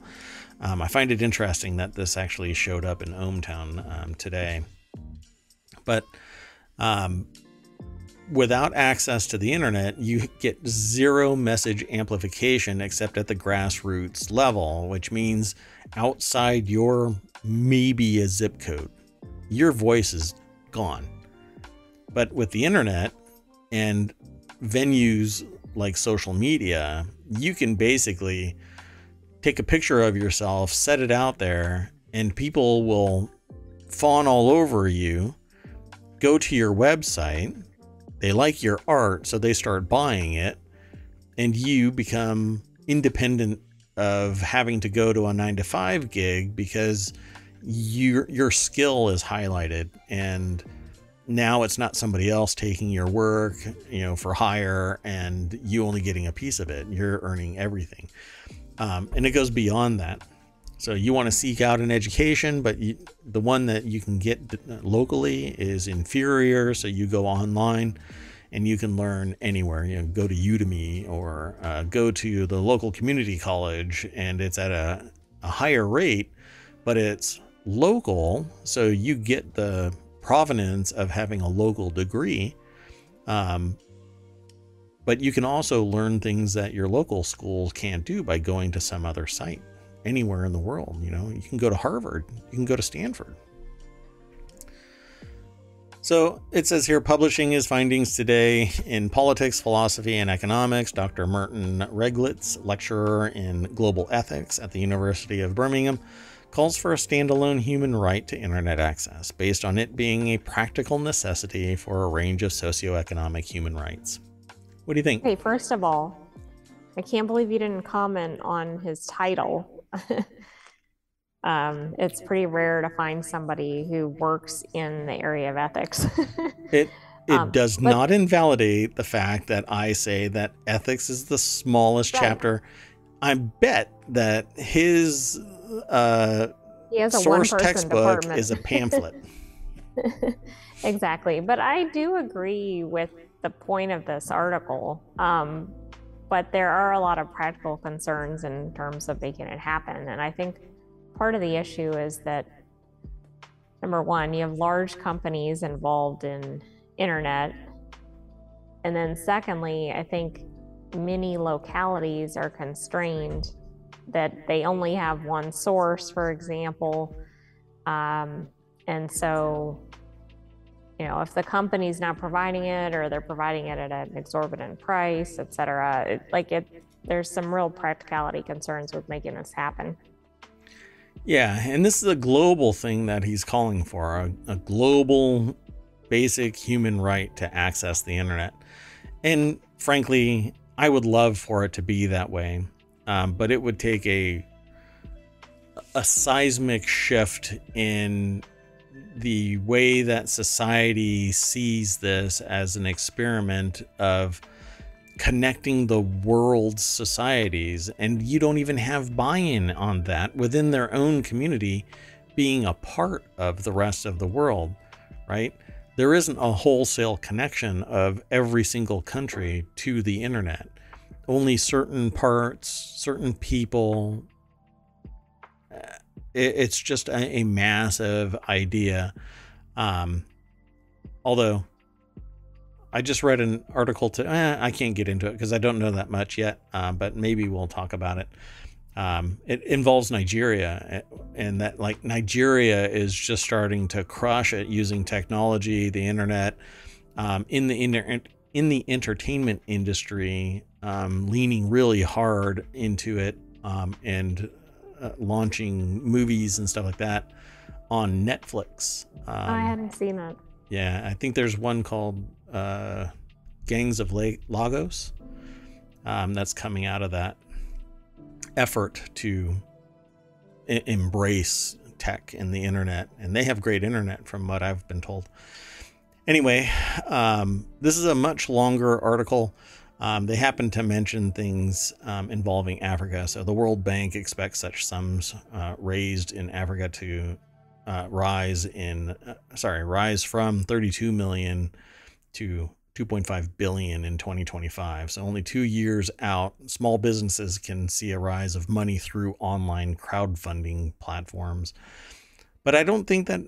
I find it interesting that this actually showed up in ohmTown today, but, without access to the internet, you get zero message amplification except at the grassroots level, which means outside your maybe a zip code, your voice is gone. But with the internet and venues like social media, you can basically take a picture of yourself, set it out there, and people will fawn all over you, go to your website. They like your art, so they start buying it, and you become independent of having to go to a 9-to-5 gig because your skill is highlighted, and now it's not somebody else taking your work, you know, for hire, and you only getting a piece of it. You're earning everything, and it goes beyond that. So you want to seek out an education, but the one that you can get locally is inferior. So you go online and you can learn anywhere. You know, go to Udemy or go to the local community college, and it's at a higher rate, but it's local. So you get the provenance of having a local degree. But you can also learn things that your local school can't do by going to some other site. Anywhere in the world, you know, you can go to Harvard, you can go to Stanford. So it says here, publishing his findings today in politics, philosophy, and economics, Dr. Merton Reglitz, lecturer in global ethics at the University of Birmingham, calls for a standalone human right to internet access based on it being a practical necessity for a range of socioeconomic human rights. What do you think? Hey, first of all, I can't believe you didn't comment on his title. It's pretty rare to find somebody who works in the area of ethics. It does not invalidate the fact that I say that ethics is the smallest chapter. I bet that his source textbook department is a pamphlet. Exactly. But I do agree with the point of this article. But there are a lot of practical concerns in terms of making it happen. And I think part of the issue is that, number one, you have large companies involved in internet. And then secondly, I think many localities are constrained, that they only have one source, for example. And so, you know, if the company's not providing it, or they're providing it at an exorbitant price, et cetera, there's some real practicality concerns with making this happen. Yeah, and this is a global thing that he's calling for, a global basic human right to access the internet. And frankly, I would love for it to be that way, but it would take a seismic shift in the way that society sees this as an experiment of connecting the world's societies, and you don't even have buy-in on that within their own community being a part of the rest of the world, right? There isn't a wholesale connection of every single country to the internet. Only certain parts, certain people. It's just a massive idea. Although I just read an article to, I can't get into it because I don't know that much yet, but maybe we'll talk about it. It involves Nigeria, and that like Nigeria is just starting to crush it using technology, the internet, in the entertainment industry, leaning really hard into it, and launching movies and stuff like that on Netflix. I haven't seen that. Yeah, I think there's one called Gangs of Lagos that's coming out of that effort to embrace tech and the internet, and they have great internet from what I've been told. Anyway, this is a much longer article. They happen to mention things involving Africa. So the World Bank expects such sums raised in Africa to rise from 32 million to 2.5 billion in 2025. So only 2 years out, small businesses can see a rise of money through online crowdfunding platforms. But I don't think that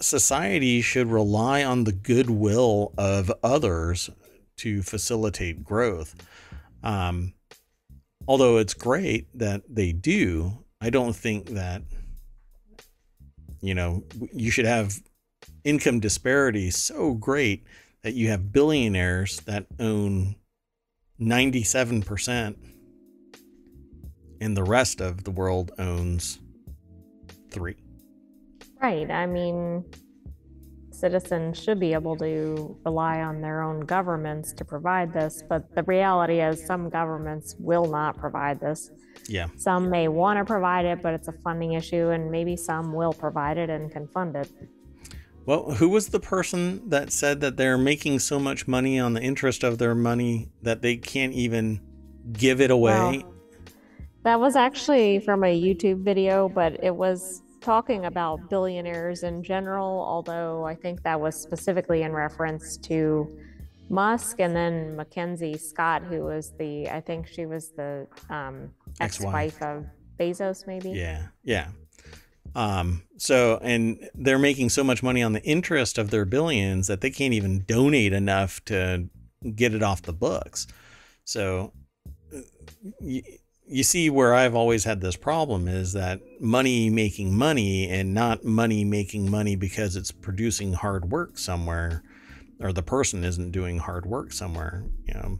society should rely on the goodwill of others to facilitate growth. Although it's great that they do, I don't think that, you know, you should have income disparities so great that you have billionaires that own 97% and the rest of the world owns 3%. Right. I mean, citizens should be able to rely on their own governments to provide this, but the reality is some governments will not provide this. Yeah. Some may want to provide it, but it's a funding issue, and maybe some will provide it and can fund it. Well, who was the person that said that they're making so much money on the interest of their money that they can't even give it away? Well, that was actually from a YouTube video, but it was talking about billionaires in general, although I think that was specifically in reference to Musk, and then Mackenzie Scott, who was the, I think she was the ex-wife of Bezos, maybe? Yeah, yeah. So, and they're making so much money on the interest of their billions that they can't even donate enough to get it off the books. So you see where I've always had this problem is that money making money and not money making money because it's producing hard work somewhere, or the person isn't doing hard work somewhere, you know?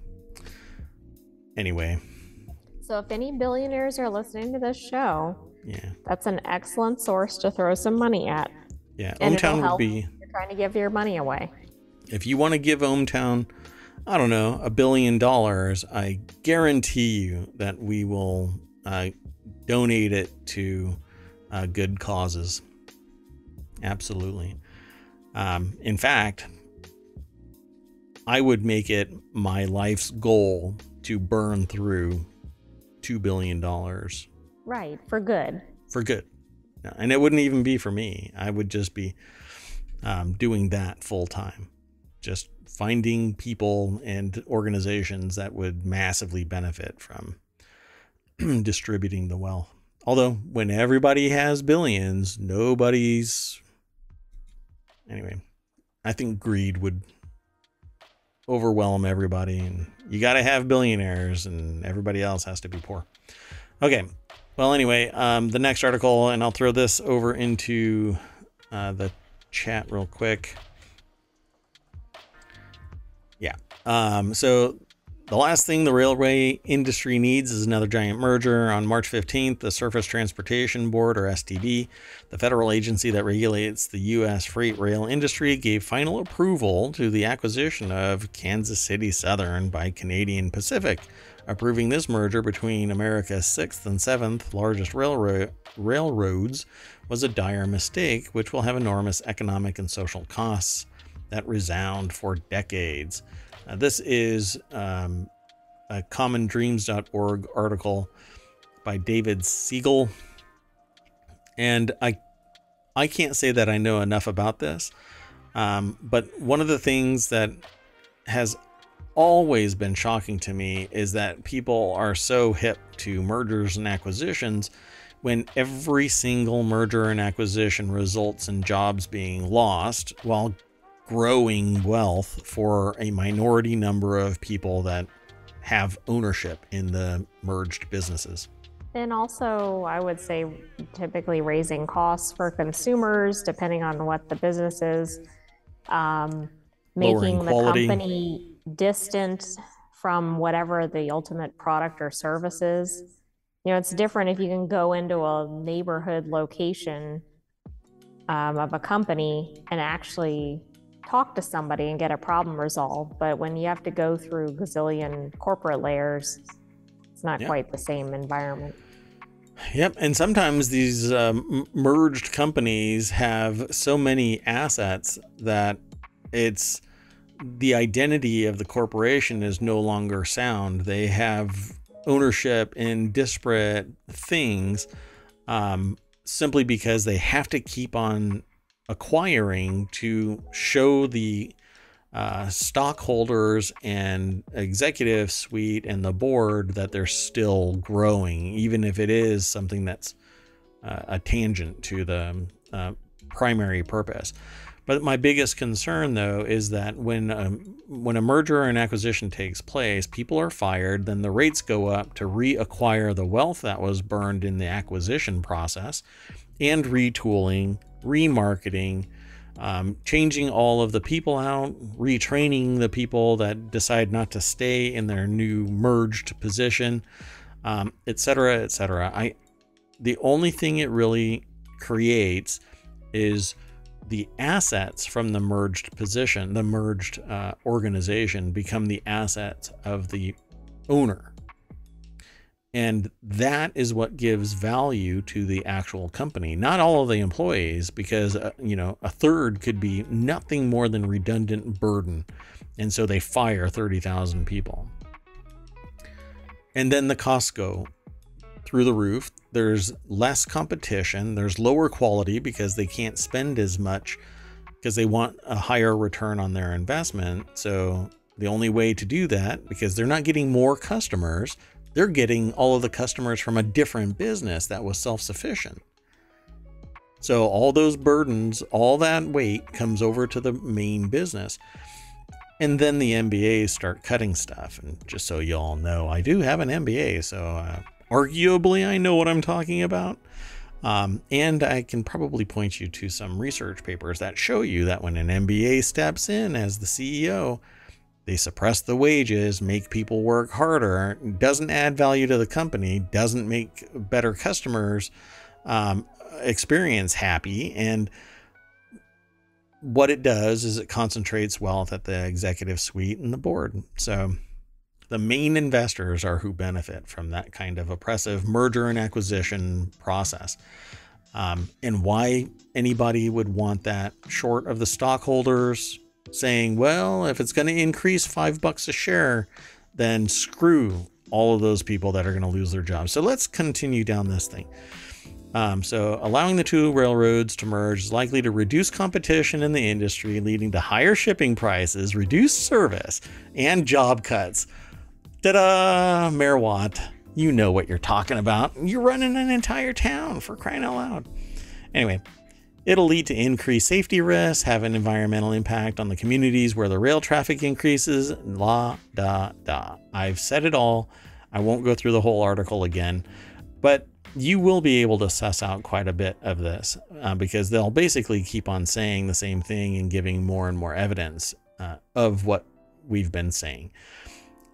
Anyway. So if any billionaires are listening to this show, yeah, that's an excellent source to throw some money at. Yeah, and ohmTown would be. If you're trying to give your money away. If you want to give ohmTown, I don't know, $1 billion, I guarantee you that we will donate it to good causes. Absolutely. In fact, I would make it my life's goal to burn through $2 billion. Right. For good. For good. And it wouldn't even be for me. I would just be doing that full time. Just finding people and organizations that would massively benefit from distributing the wealth. Although when everybody has billions, nobody's. Anyway, I think greed would overwhelm everybody, and you got to have billionaires and everybody else has to be poor. Okay. Well, anyway, the next article, and I'll throw this over into the chat real quick. Yeah. So the last thing the railway industry needs is another giant merger. On March 15th, the Surface Transportation Board, or STB, the federal agency that regulates the U.S. freight rail industry, gave final approval to the acquisition of Kansas City Southern by Canadian Pacific, approving this merger between America's 6th and 7th largest railroads was a dire mistake, which will have enormous economic and social costs that resound for decades. This is a commondreams.org article by David Siegel. And I can't say that I know enough about this, but one of the things that has always been shocking to me is that people are so hip to mergers and acquisitions when every single merger and acquisition results in jobs being lost while growing wealth for a minority number of people that have ownership in the merged businesses. And also, I would say, typically raising costs for consumers, depending on what the business is, making the company distant from whatever the ultimate product or service is. You know, it's different if you can go into a neighborhood location of a company and actually talk to somebody and get a problem resolved. But when you have to go through gazillion corporate layers, it's not quite the same environment. Yep. And sometimes these merged companies have so many assets that it's the identity of the corporation is no longer sound. They have ownership in disparate things simply because they have to keep on acquiring to show the stockholders and executive suite and the board that they're still growing, even if it is something that's a tangent to the primary purpose. But my biggest concern, though, is that when a merger or an acquisition takes place, people are fired, then the rates go up to reacquire the wealth that was burned in the acquisition process, and retooling, remarketing, changing all of the people out, retraining the people that decide not to stay in their new merged position, et cetera, et cetera. The only thing it really creates is the assets from the merged position, the merged organization, become the assets of the owner. And that is what gives value to the actual company, not all of the employees, because, you know, a third could be nothing more than redundant burden. And so they fire 30,000 people. And then the costs go through the roof. There's less competition, there's lower quality because they can't spend as much because they want a higher return on their investment. So the only way to do that, because they're not getting more customers, they're getting all of the customers from a different business that was self-sufficient. So all those burdens, all that weight comes over to the main business. And then the MBAs start cutting stuff. And just so you all know, I do have an MBA, so arguably, I know what I'm talking about. And I can probably point you to some research papers that show you that when an MBA steps in as the CEO, they suppress the wages, make people work harder, doesn't add value to the company, doesn't make better customers experience happy. And what it does is it concentrates wealth at the executive suite and the board. So the main investors are who benefit from that kind of oppressive merger and acquisition process. And why anybody would want that, short of the stockholders saying, well, if it's going to increase $5 a share, then screw all of those people that are going to lose their jobs. So let's continue down this thing. So allowing the two railroads to merge is likely to reduce competition in the industry, leading to higher shipping prices, reduced service, and job cuts. Ta-da, Mayor Watt, you know what you're talking about. You're running an entire town, for crying out loud. Anyway, It'll lead to increased safety risks, have an environmental impact on the communities where the rail traffic increases, la da da. I've said it all. I won't go through the whole article again, but you will be able to suss out quite a bit of this because they'll basically keep on saying the same thing and giving more and more evidence of what we've been saying.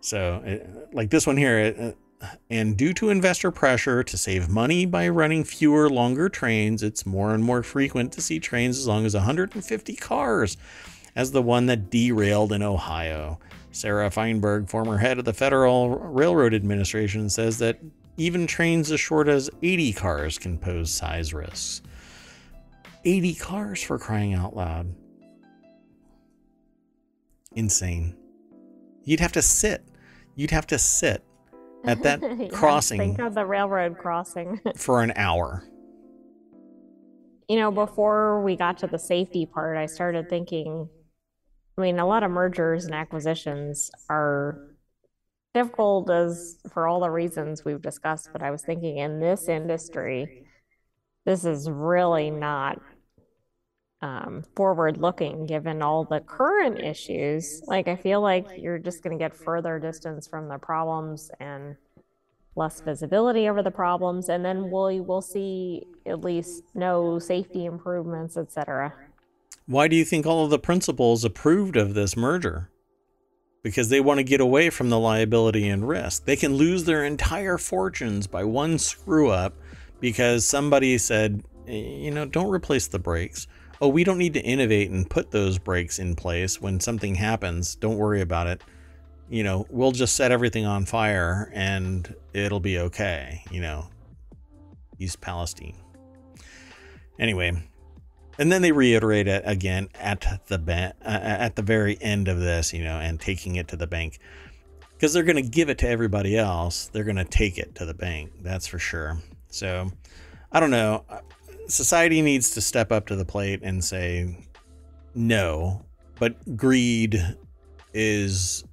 So like this one here, and due to investor pressure to save money by running fewer, longer trains, it's more and more frequent to see trains as long as 150 cars, as the one that derailed in Ohio. Sarah Feinberg, former head of the Federal Railroad Administration, says that even trains as short as 80 cars can pose size risks. 80 cars, for crying out loud. Insane. You'd have to sit at that crossing. Think of the railroad crossing for an hour. You know, before we got to the safety part, I started thinking, I mean, a lot of mergers and acquisitions are difficult as for all the reasons we've discussed, but I was thinking in this industry, this is really not forward-looking given all the current issues. Like, I feel like you're just going to get further distance from the problems and less visibility over the problems, and then we'll see at least no safety improvements, etc. Why do you think all of the principals approved of this merger? Because they want to get away from the liability and risk. They can lose their entire fortunes by one screw-up because somebody said, you know, don't replace the brakes. Oh, we don't need to innovate and put those brakes in place when something happens. Don't worry about it. You know, we'll just set everything on fire and it'll be okay. You know, East Palestine. Anyway, and then they reiterate it again at the very end of this, you know, and taking it to the bank, because they're going to give it to everybody else. They're going to take it to the bank. That's for sure. So I don't know. Society needs to step up to the plate and say no, but greed is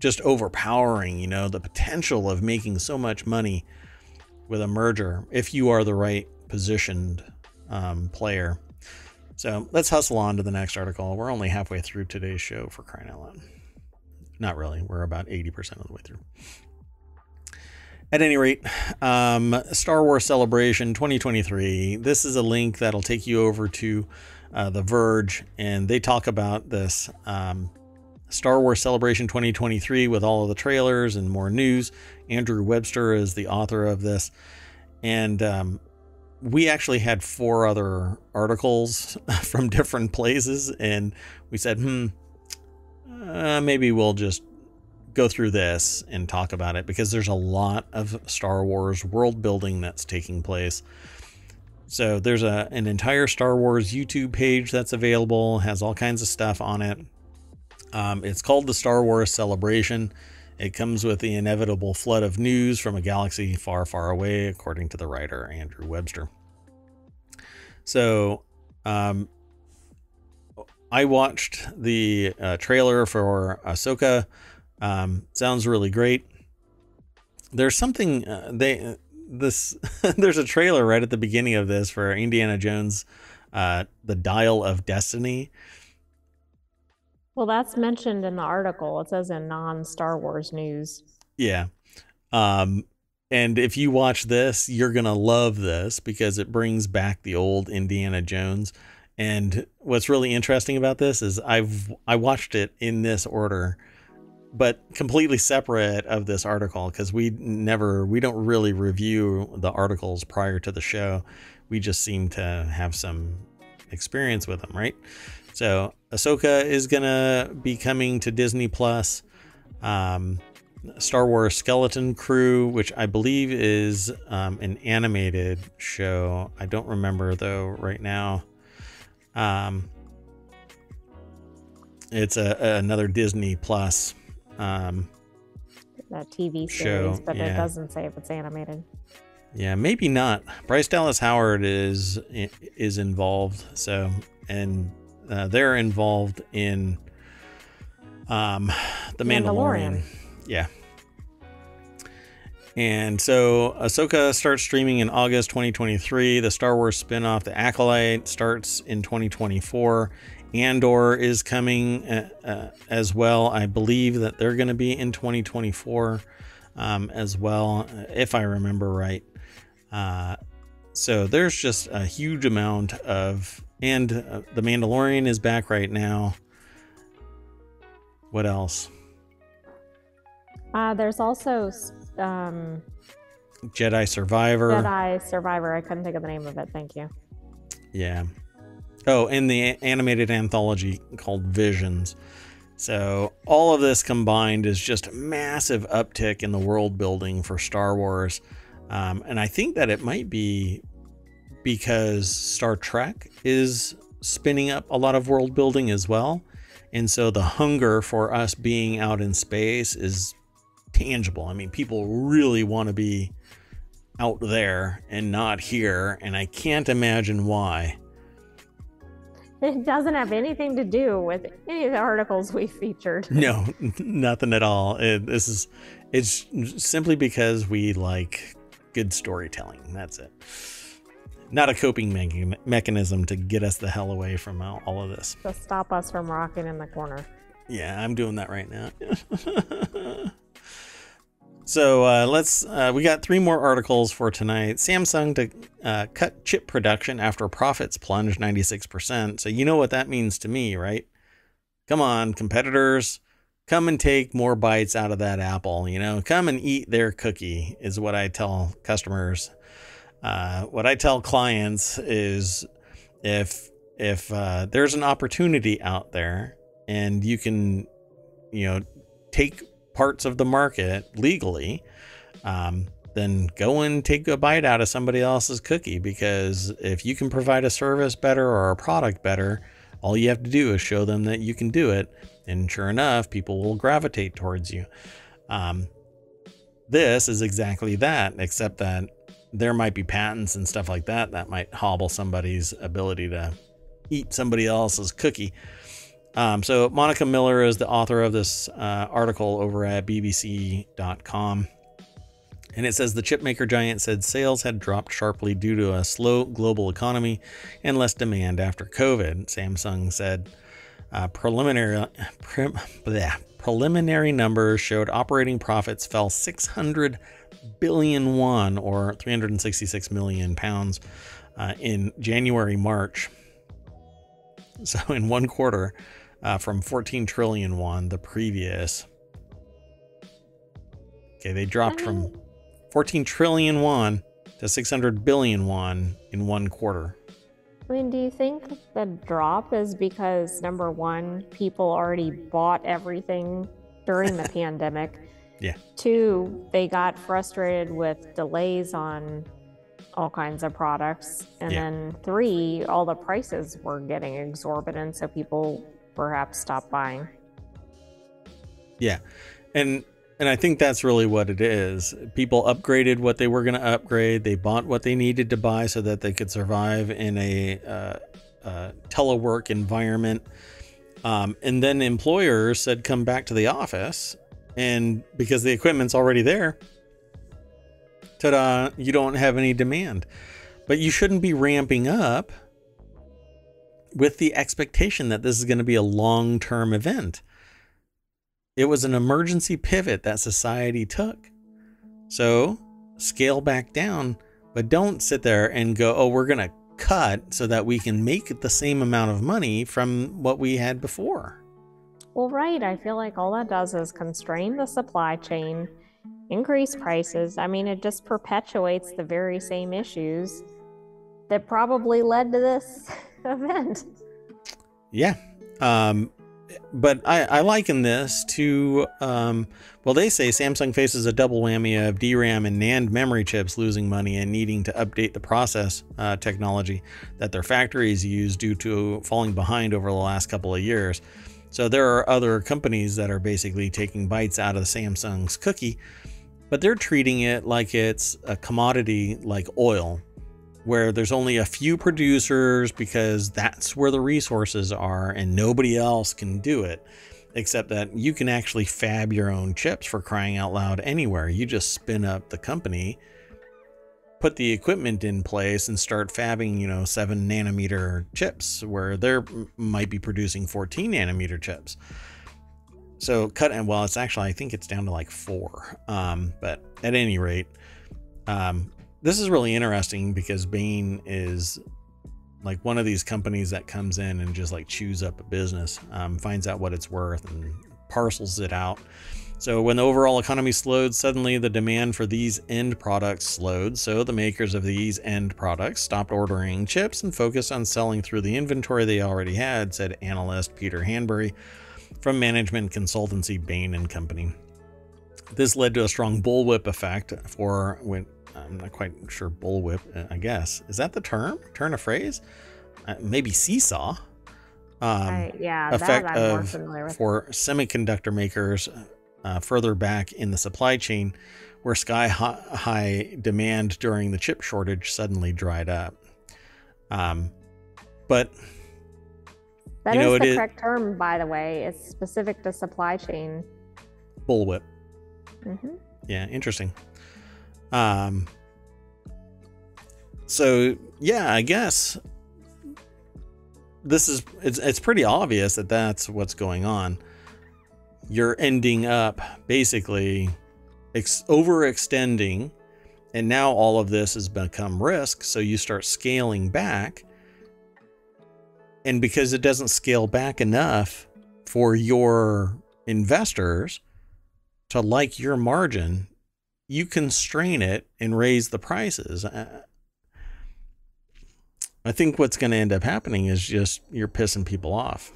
just overpowering, you know, the potential of making so much money with a merger if you are the right positioned player. So let's hustle on to the next article. We're only halfway through today's show, for crying out loud. Not really. We're about 80% of the way through. At any rate, Star Wars Celebration 2023. This is a link that'll take you over to The Verge, and they talk about this Star Wars Celebration 2023 with all of the trailers and more news. Andrew Webster is the author of this, and we actually had 4 other articles from different places, and we said, maybe we'll just go through this and talk about it because there's a lot of Star Wars world building that's taking place. So there's an entire Star Wars YouTube page that's available, has all kinds of stuff on it. It's called the Star Wars Celebration. It comes with the inevitable flood of news from a galaxy far, far away, according to the writer, Andrew Webster. So, I watched the trailer for Ahsoka. Sounds really great. There's something there's a trailer right at the beginning of this for Indiana Jones, The Dial of Destiny. Well, that's mentioned in the article. It says in non-Star Wars news. Yeah. And if you watch this, you're going to love this because it brings back the old Indiana Jones. And what's really interesting about this is I watched it in this order, but completely separate of this article, because we don't really review the articles prior to the show. We just seem to have some experience with them, right? So Ahsoka is going to be coming to Disney Plus. Star Wars Skeleton Crew, which I believe is an animated show. I don't remember though right now. It's another Disney Plus that TV series, show, but yeah. It doesn't say if it's animated. Yeah, maybe not. Bryce Dallas Howard is involved. So, and they're involved in The Mandalorian. Yeah. And so Ahsoka starts streaming in August 2023. The Star Wars spinoff, The Acolyte, starts in 2024. Andor is coming as well. I believe that they're going to be in 2024 as well, if I remember right. So there's just a huge amount of, and The Mandalorian is back right now. What else? There's also Jedi Survivor. Jedi Survivor. I couldn't think of the name of it. Thank you. Yeah. Oh, and the animated anthology called Visions. So all of this combined is just a massive uptick in the world building for Star Wars. And I think that it might be because Star Trek is spinning up a lot of world building as well. And so the hunger for us being out in space is tangible. I mean, people really want to be out there and not here. And I can't imagine why. It doesn't have anything to do with any of the articles we featured. No, nothing at all. It's simply because we like good storytelling. That's it. Not a coping mechanism to get us the hell away from all of this. To stop us from rocking in the corner. Yeah, I'm doing that right now. So we got three more articles for tonight. Samsung to cut chip production after profits plunge 96%. So you know what that means to me, right? Come on, competitors, come and take more bites out of that apple. You know, come and eat their cookie is what I tell customers. What I tell clients is if there's an opportunity out there and you can, you know, take parts of the market legally, then go and take a bite out of somebody else's cookie, because if you can provide a service better or a product better, all you have to do is show them that you can do it. And sure enough, people will gravitate towards you. This is exactly that, except that there might be patents and stuff like that that might hobble somebody's ability to eat somebody else's cookie. So Monica Miller is the author of this article over at bbc.com. And it says the chipmaker giant said sales had dropped sharply due to a slow global economy and less demand after COVID. Samsung said preliminary numbers showed operating profits fell 600 billion won, or 366 million pounds, in January, March. So in one quarter, from 14 trillion won the previous. Okay, they dropped from 14 trillion won to 600 billion won in one quarter. I mean, do you think the drop is because, number one, people already bought everything during the pandemic? Yeah. Two, they got frustrated with delays on all kinds of products, and then three, all the prices were getting exorbitant, so people perhaps stopped buying. Yeah, and I think that's really what it is. People upgraded what they were going to upgrade. They bought what they needed to buy so that they could survive in a telework environment. And then employers said, "Come back to the office," and because the equipment's already there, ta-da, you don't have any demand. But you shouldn't be ramping up with the expectation that this is going to be a long-term event. It was an emergency pivot that society took. So scale back down, but don't sit there and go, oh, we're going to cut so that we can make the same amount of money from what we had before. Well, right. I feel like all that does is constrain the supply chain, increase prices. I mean, it just perpetuates the very same issues that probably led to this event. Yeah. But I liken this to, well, they say Samsung faces a double whammy of DRAM and NAND memory chips losing money and needing to update the process technology that their factories use due to falling behind over the last couple of years. So there are other companies that are basically taking bites out of Samsung's cookie, but they're treating it like it's a commodity like oil, where there's only a few producers because that's where the resources are and nobody else can do it. Except that you can actually fab your own chips, for crying out loud, anywhere. You just spin up the company, put the equipment in place, and start fabbing, 7 nanometer chips where they're might be producing 14 nanometer chips. So it's actually, I think it's down to like 4. But at any rate, this is really interesting because Bain is like one of these companies that comes in and just like chews up a business, finds out what it's worth and parcels it out. So when the overall economy slowed, suddenly the demand for these end products slowed. So the makers of these end products stopped ordering chips and focused on selling through the inventory they already had, said analyst Peter Hanbury from management consultancy Bain & Company. This led to a strong bullwhip effect for when, I'm not quite sure, bullwhip, I guess. Is that the term? Turn a phrase? Maybe seesaw. Effect that I'm more familiar with. For semiconductor makers further back in the supply chain, where sky-high demand during the chip shortage suddenly dried up. But that is the correct term, by the way. It's specific to supply chain. Bullwhip. Mm-hmm. Yeah, interesting. So yeah, I guess this is, it's pretty obvious that that's what's going on. You're ending up basically overextending, and now all of this has become risk. So you start scaling back, and because it doesn't scale back enough for your investors to like your margin, you constrain it and raise the prices. I think what's going to end up happening is just you're pissing people off.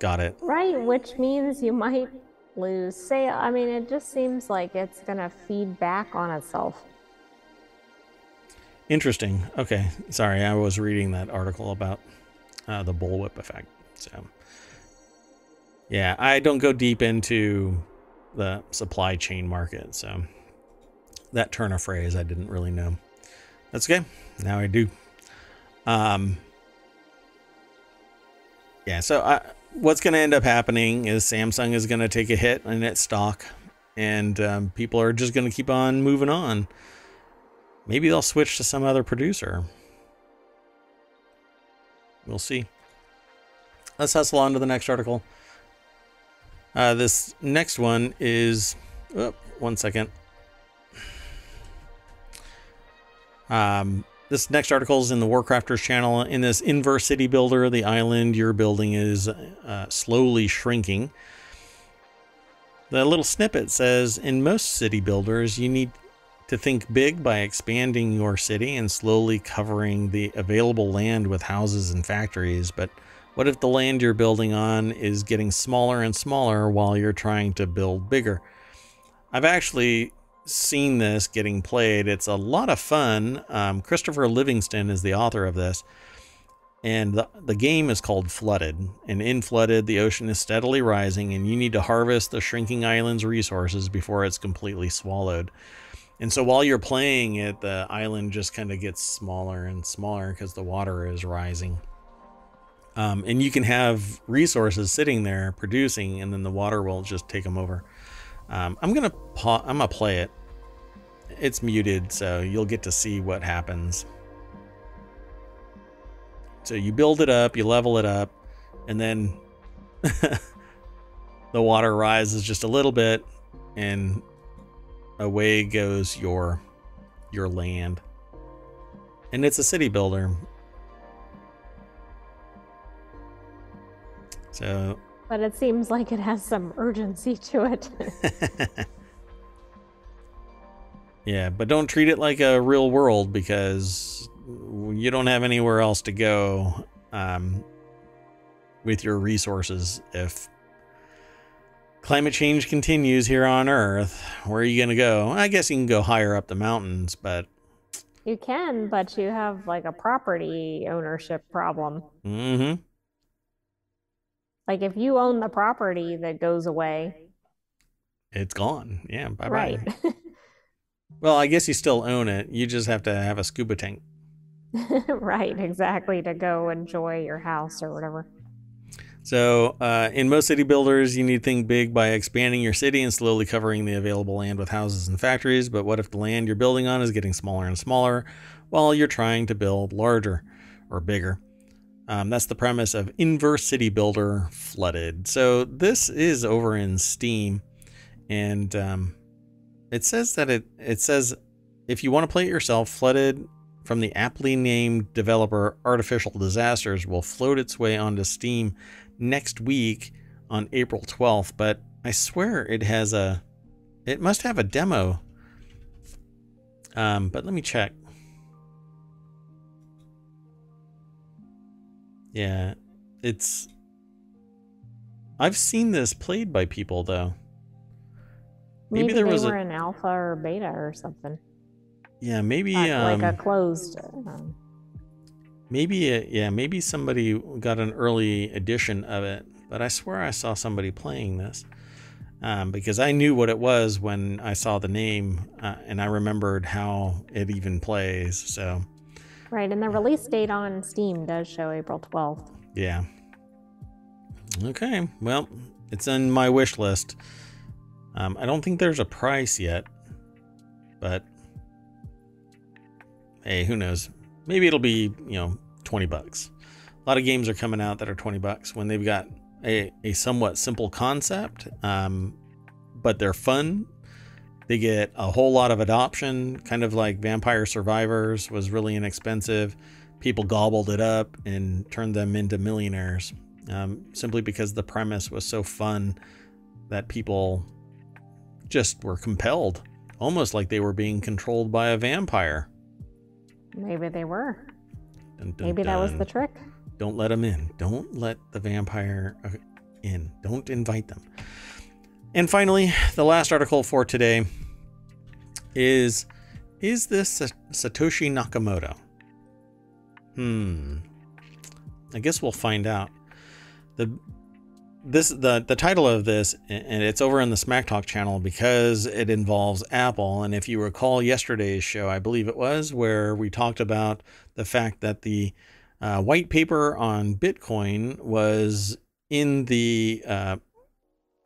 Got it. Right, which means you might lose sale. I mean, it just seems like it's going to feed back on itself. Interesting. Okay, sorry, I was reading that article about the bullwhip effect. So, yeah, I don't go deep into the supply chain market, so that turn of phrase I didn't really know. That's okay, now I do. Yeah, so what's going to end up happening is Samsung is going to take a hit in its stock, and people are just going to keep on moving on. Maybe they'll switch to some other producer. We'll see. Let's hustle on to the next article. This next one is, one second. This next article is in the Warcrafters channel. In this inverse city builder, the island you're building is slowly shrinking. The little snippet says, in most city builders, you need to think big by expanding your city and slowly covering the available land with houses and factories. But what if the land you're building on is getting smaller and smaller while you're trying to build bigger? I've actually seen this getting played. It's a lot of fun. Christopher Livingston is the author of this. And the game is called Flooded. And in Flooded, the ocean is steadily rising, and you need to harvest the shrinking island's resources before it's completely swallowed. And so while you're playing it, the island just kind of gets smaller and smaller because the water is rising. And you can have resources sitting there producing, and then the water will just take them over. I'm gonna play it. It's muted, so you'll get to see what happens. So you build it up, you level it up, and then the water rises just a little bit, and away goes your land. And it's a city builder. So, but it seems like it has some urgency to it. Yeah, but don't treat it like a real world, because you don't have anywhere else to go with your resources. If climate change continues here on Earth, where are you going to go? I guess you can go higher up the mountains, but... You can, but you have like a property ownership problem. Mm-hmm. Like, if you own the property that goes away, it's gone. Yeah, bye-bye. Right. Well, I guess you still own it. You just have to have a scuba tank. Right, exactly, to go enjoy your house or whatever. So in most city builders, you need to think big by expanding your city and slowly covering the available land with houses and factories. But what if the land you're building on is getting smaller and smaller while you're trying to build larger or bigger? That's the premise of Inverse City Builder Flooded. So this is over in Steam, and it says that it says if you want to play it yourself, Flooded from the aptly named developer Artificial Disasters will float its way onto Steam next week on April 12th. But I swear it has a, it must have a demo. But let me check. Yeah, it's, I've seen this played by people though. Maybe there was an alpha or beta or something. Yeah, maybe like a closed. Maybe yeah, maybe somebody got an early edition of it, but I swear I saw somebody playing this because I knew what it was when I saw the name and I remembered how it even plays. So. Right, and the release date on Steam does show April 12th. Yeah. Okay, well, it's on my wish list. I don't think there's a price yet, but hey, who knows? Maybe it'll be, you know, $20. A lot of games are coming out that are $20 when they've got a somewhat simple concept, but they're fun. They get a whole lot of adoption, kind of like Vampire Survivors was really inexpensive. People gobbled it up and turned them into millionaires simply because the premise was so fun that people just were compelled, almost like they were being controlled by a vampire. Maybe they were. Dun, dun, maybe dun. That was the trick. Don't let them in. Don't let the vampire in. Don't invite them. And finally, the last article for today is this Satoshi Nakamoto? I guess we'll find out. The title of this, and it's over in the Smack Talk channel because it involves Apple. And if you recall yesterday's show, I believe it was, where we talked about the fact that the white paper on Bitcoin was in the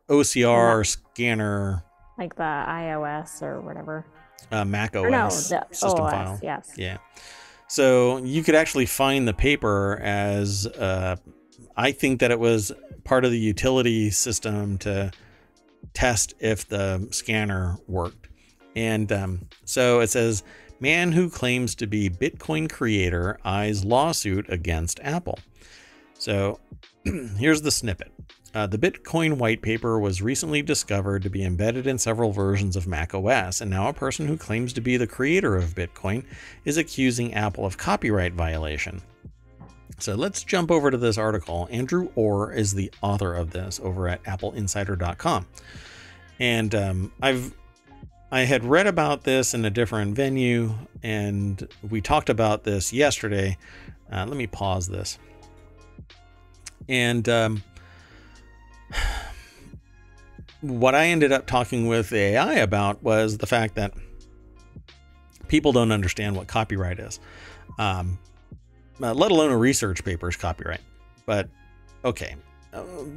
OCR scanner, like the iOS or whatever, macOS system OS, file. Yes. Yeah. So you could actually find the paper as I think that it was part of the utility system to test if the scanner worked. And so it says, man who claims to be Bitcoin creator eyes lawsuit against Apple. So here's the snippet. The Bitcoin white paper was recently discovered to be embedded in several versions of macOS, and now a person who claims to be the creator of Bitcoin is accusing Apple of copyright violation. So let's jump over to this article. Andrew Orr is the author of this over at appleinsider.com. And I had read about this in a different venue, and we talked about this yesterday. Let me pause this. And what I ended up talking with the AI about was the fact that people don't understand what copyright is, let alone a research paper's copyright. But okay,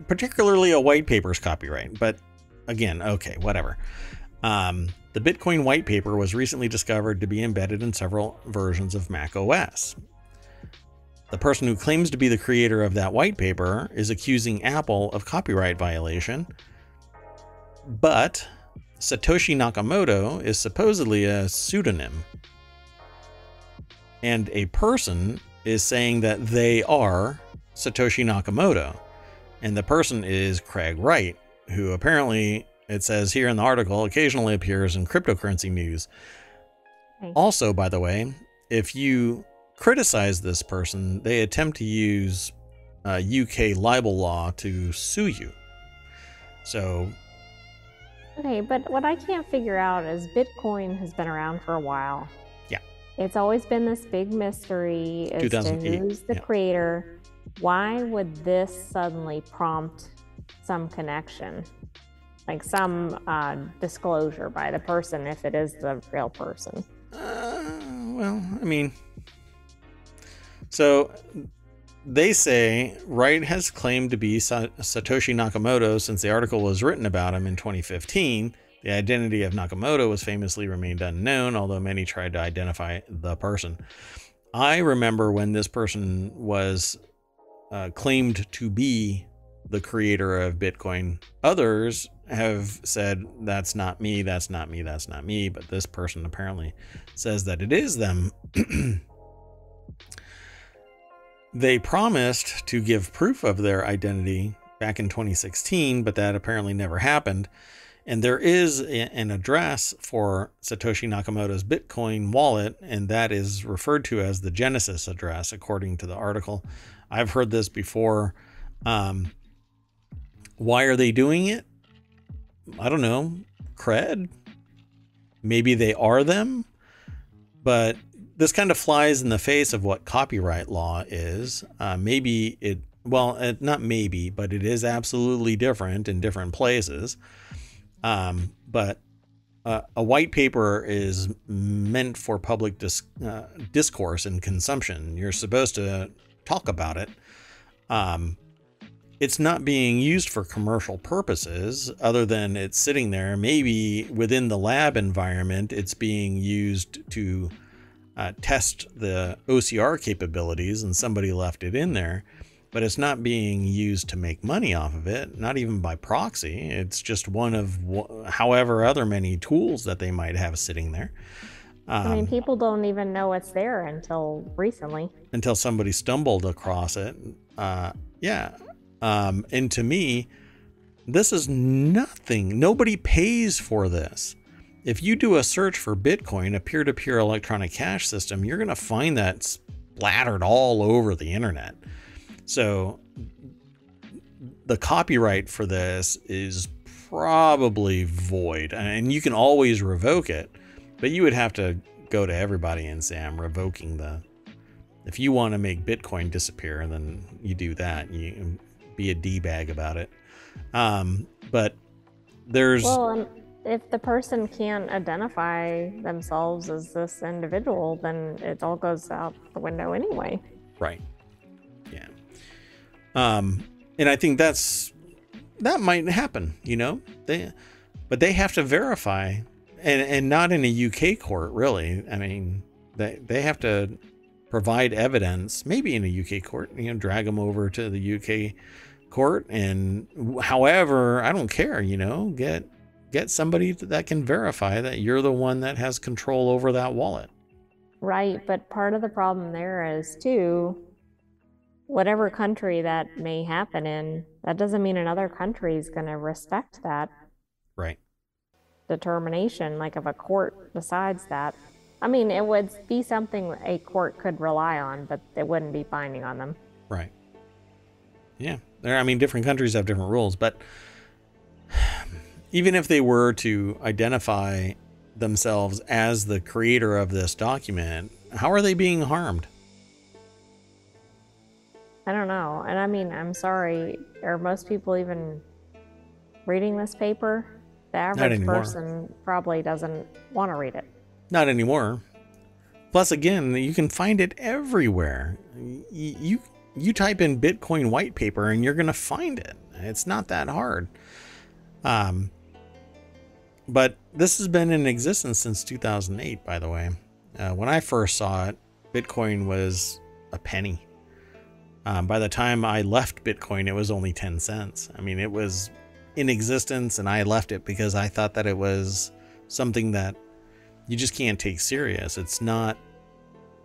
particularly a white paper's copyright. But again, okay, whatever. The Bitcoin white paper was recently discovered to be embedded in several versions of macOS. The person who claims to be the creator of that white paper is accusing Apple of copyright violation, but Satoshi Nakamoto is supposedly a pseudonym, and a person is saying that they are Satoshi Nakamoto, and the person is Craig Wright, who apparently, it says here in the article, occasionally appears in cryptocurrency news. Thanks. Also, by the way, if you criticize this person, they attempt to use UK libel law to sue you. So okay, but what I can't figure out is Bitcoin has been around for a while. Yeah, it's always been this big mystery as to who's the creator. Why would this suddenly prompt some connection, like some disclosure by the person, if it is the real person? Well, I mean, so They say Wright has claimed to be Satoshi Nakamoto since the article was written about him in 2015. The identity of Nakamoto was famously remained unknown, although many tried to identify the person. I remember when this person was claimed to be the creator of Bitcoin. Others have said, that's not me, that's not me, that's not me. But this person apparently says that it is them. They promised to give proof of their identity back in 2016, but that apparently never happened. And there is an address for Satoshi Nakamoto's Bitcoin wallet, and that is referred to as the Genesis address, according to the article. I've heard this before. Why are they doing it? I don't know. Cred? Maybe they are them? But this kind of flies in the face of what copyright law is. Maybe it, well, not maybe, but it is absolutely different in different places. But a white paper is meant for public discourse and consumption. You're supposed to talk about it. It's not being used for commercial purposes other than it's sitting there. Maybe within the lab environment, it's being used to test the OCR capabilities and somebody left it in there, but it's not being used to make money off of it, not even by proxy. It's just one of however other many tools that they might have sitting there. I mean, people don't even know it's there until recently. Until somebody stumbled across it. And to me, this is nothing. Nobody pays for this. If you do a search for Bitcoin, a peer-to-peer electronic cash system, you're going to find that splattered all over the internet. So the copyright for this is probably void, and you can always revoke it, but you would have to go to everybody and say, I'm revoking the, if you want to make Bitcoin disappear, and then you do that, you be a D-bag about it. But there's... Well, if the person can't identify themselves as this individual, then it all goes out the window anyway. Right. Yeah. And I think that might happen, you know, but they have to verify and not in a UK court, really. I mean, they have to provide evidence, maybe in a UK court, you know, drag them over to the UK court, and however, I don't care, you know, get somebody that can verify that you're the one that has control over that wallet. Right. But part of the problem there is too, whatever country that may happen in, that doesn't mean another country is going to respect that. Right. Determination, like if a court decides that. I mean, it would be something a court could rely on, but it wouldn't be binding on them. Right. Yeah. I mean, different countries have different rules, but even if they were to identify themselves as the creator of this document, how are they being harmed? I don't know. And I mean, I'm sorry. Are most people even reading this paper? The average person probably doesn't want to read it. Not anymore. Plus, again, you can find it everywhere. You type in Bitcoin white paper and you're going to find it. It's not that hard. But this has been in existence since 2008, by the way. When I first saw it, Bitcoin was a penny. By the time I left Bitcoin, it was only 10 cents. I mean, it was in existence and I left it because I thought that it was something that you just can't take serious. It's not,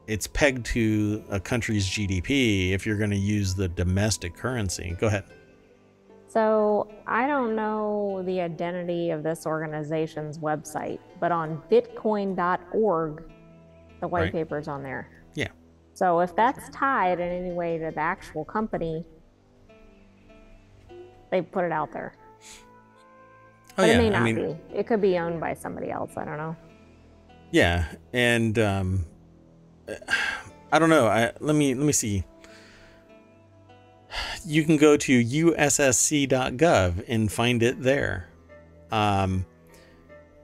it's pegged to a country's GDP if you're going to use the domestic currency. Go ahead. So I don't know the identity of this organization's website, but on bitcoin.org, the white right. paper's on there. Yeah. So if that's tied in any way to the actual company, they put it out there. But yeah. It may not be. It could be owned by somebody else. I don't know. Yeah. And I don't know. Let me see. You can go to ussc.gov and find it there.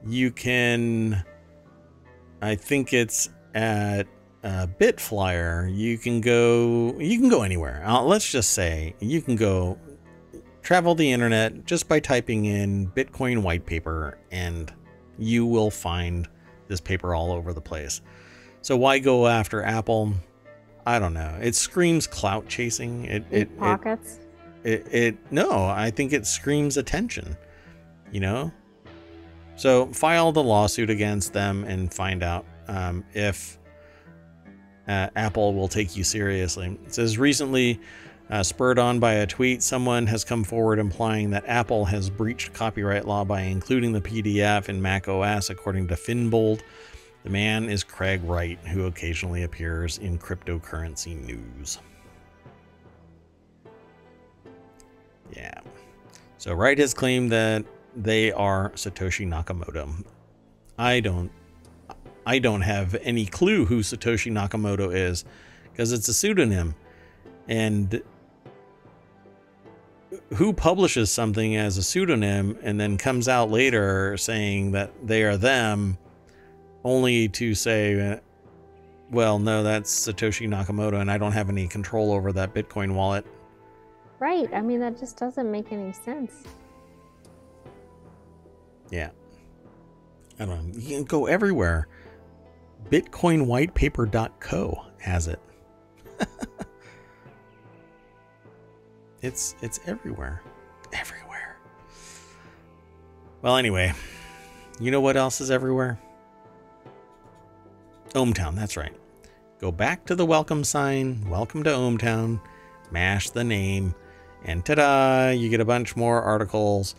You can, I think it's at Bitflyer, you can go anywhere. Let's just say you can go travel the internet just by typing in Bitcoin white paper, and you will find this paper all over the place. So why go after Apple? I don't know. It screams clout chasing. Pockets. No, I think it screams attention, you know? So file the lawsuit against them and find out if Apple will take you seriously. It says recently, spurred on by a tweet, someone has come forward implying that Apple has breached copyright law by including the PDF in macOS, according to Finbold. The man is Craig Wright, who occasionally appears in cryptocurrency news. Yeah. So Wright has claimed that they are Satoshi Nakamoto. I don't have any clue who Satoshi Nakamoto is, because it's a pseudonym. And who publishes something as a pseudonym and then comes out later saying that they are them, only to say, well, no, that's Satoshi Nakamoto and I don't have any control over that Bitcoin wallet. Right. I mean, that just doesn't make any sense. Yeah. I don't know. You can go everywhere. Bitcoinwhitepaper.co has it. It's everywhere. Everywhere. Well, anyway, you know what else is everywhere? ohmTown, that's right. Go back to the welcome sign. Welcome to ohmTown. Mash the name. And ta-da! You get a bunch more articles.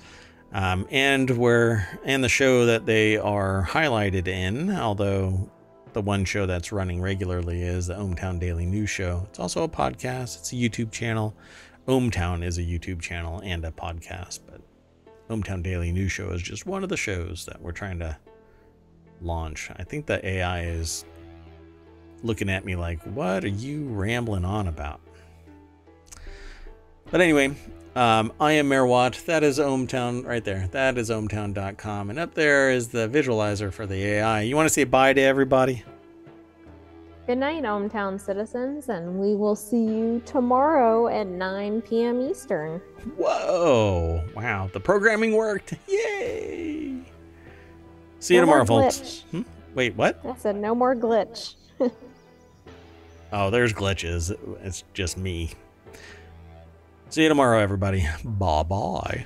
And the show that they are highlighted in, although the one show that's running regularly is the ohmTown Daily News Show. It's also a podcast. It's a YouTube channel. ohmTown is a YouTube channel and a podcast, but ohmTown Daily News Show is just one of the shows that we're trying to launch. I think the AI is looking at me like, what are you rambling on about? But anyway, I am Merwatt. That is ohmTown right there. That is ohmTown.com. And up there is the visualizer for the AI. You want to say bye to everybody? Good night, ohmTown citizens, and we will see you tomorrow at 9 p.m. Eastern. Whoa. Wow. The programming worked. Yay. See you tomorrow, folks. Hmm? Wait, what? I said no more glitch. Oh, there's glitches. It's just me. See you tomorrow, everybody. Bye-bye.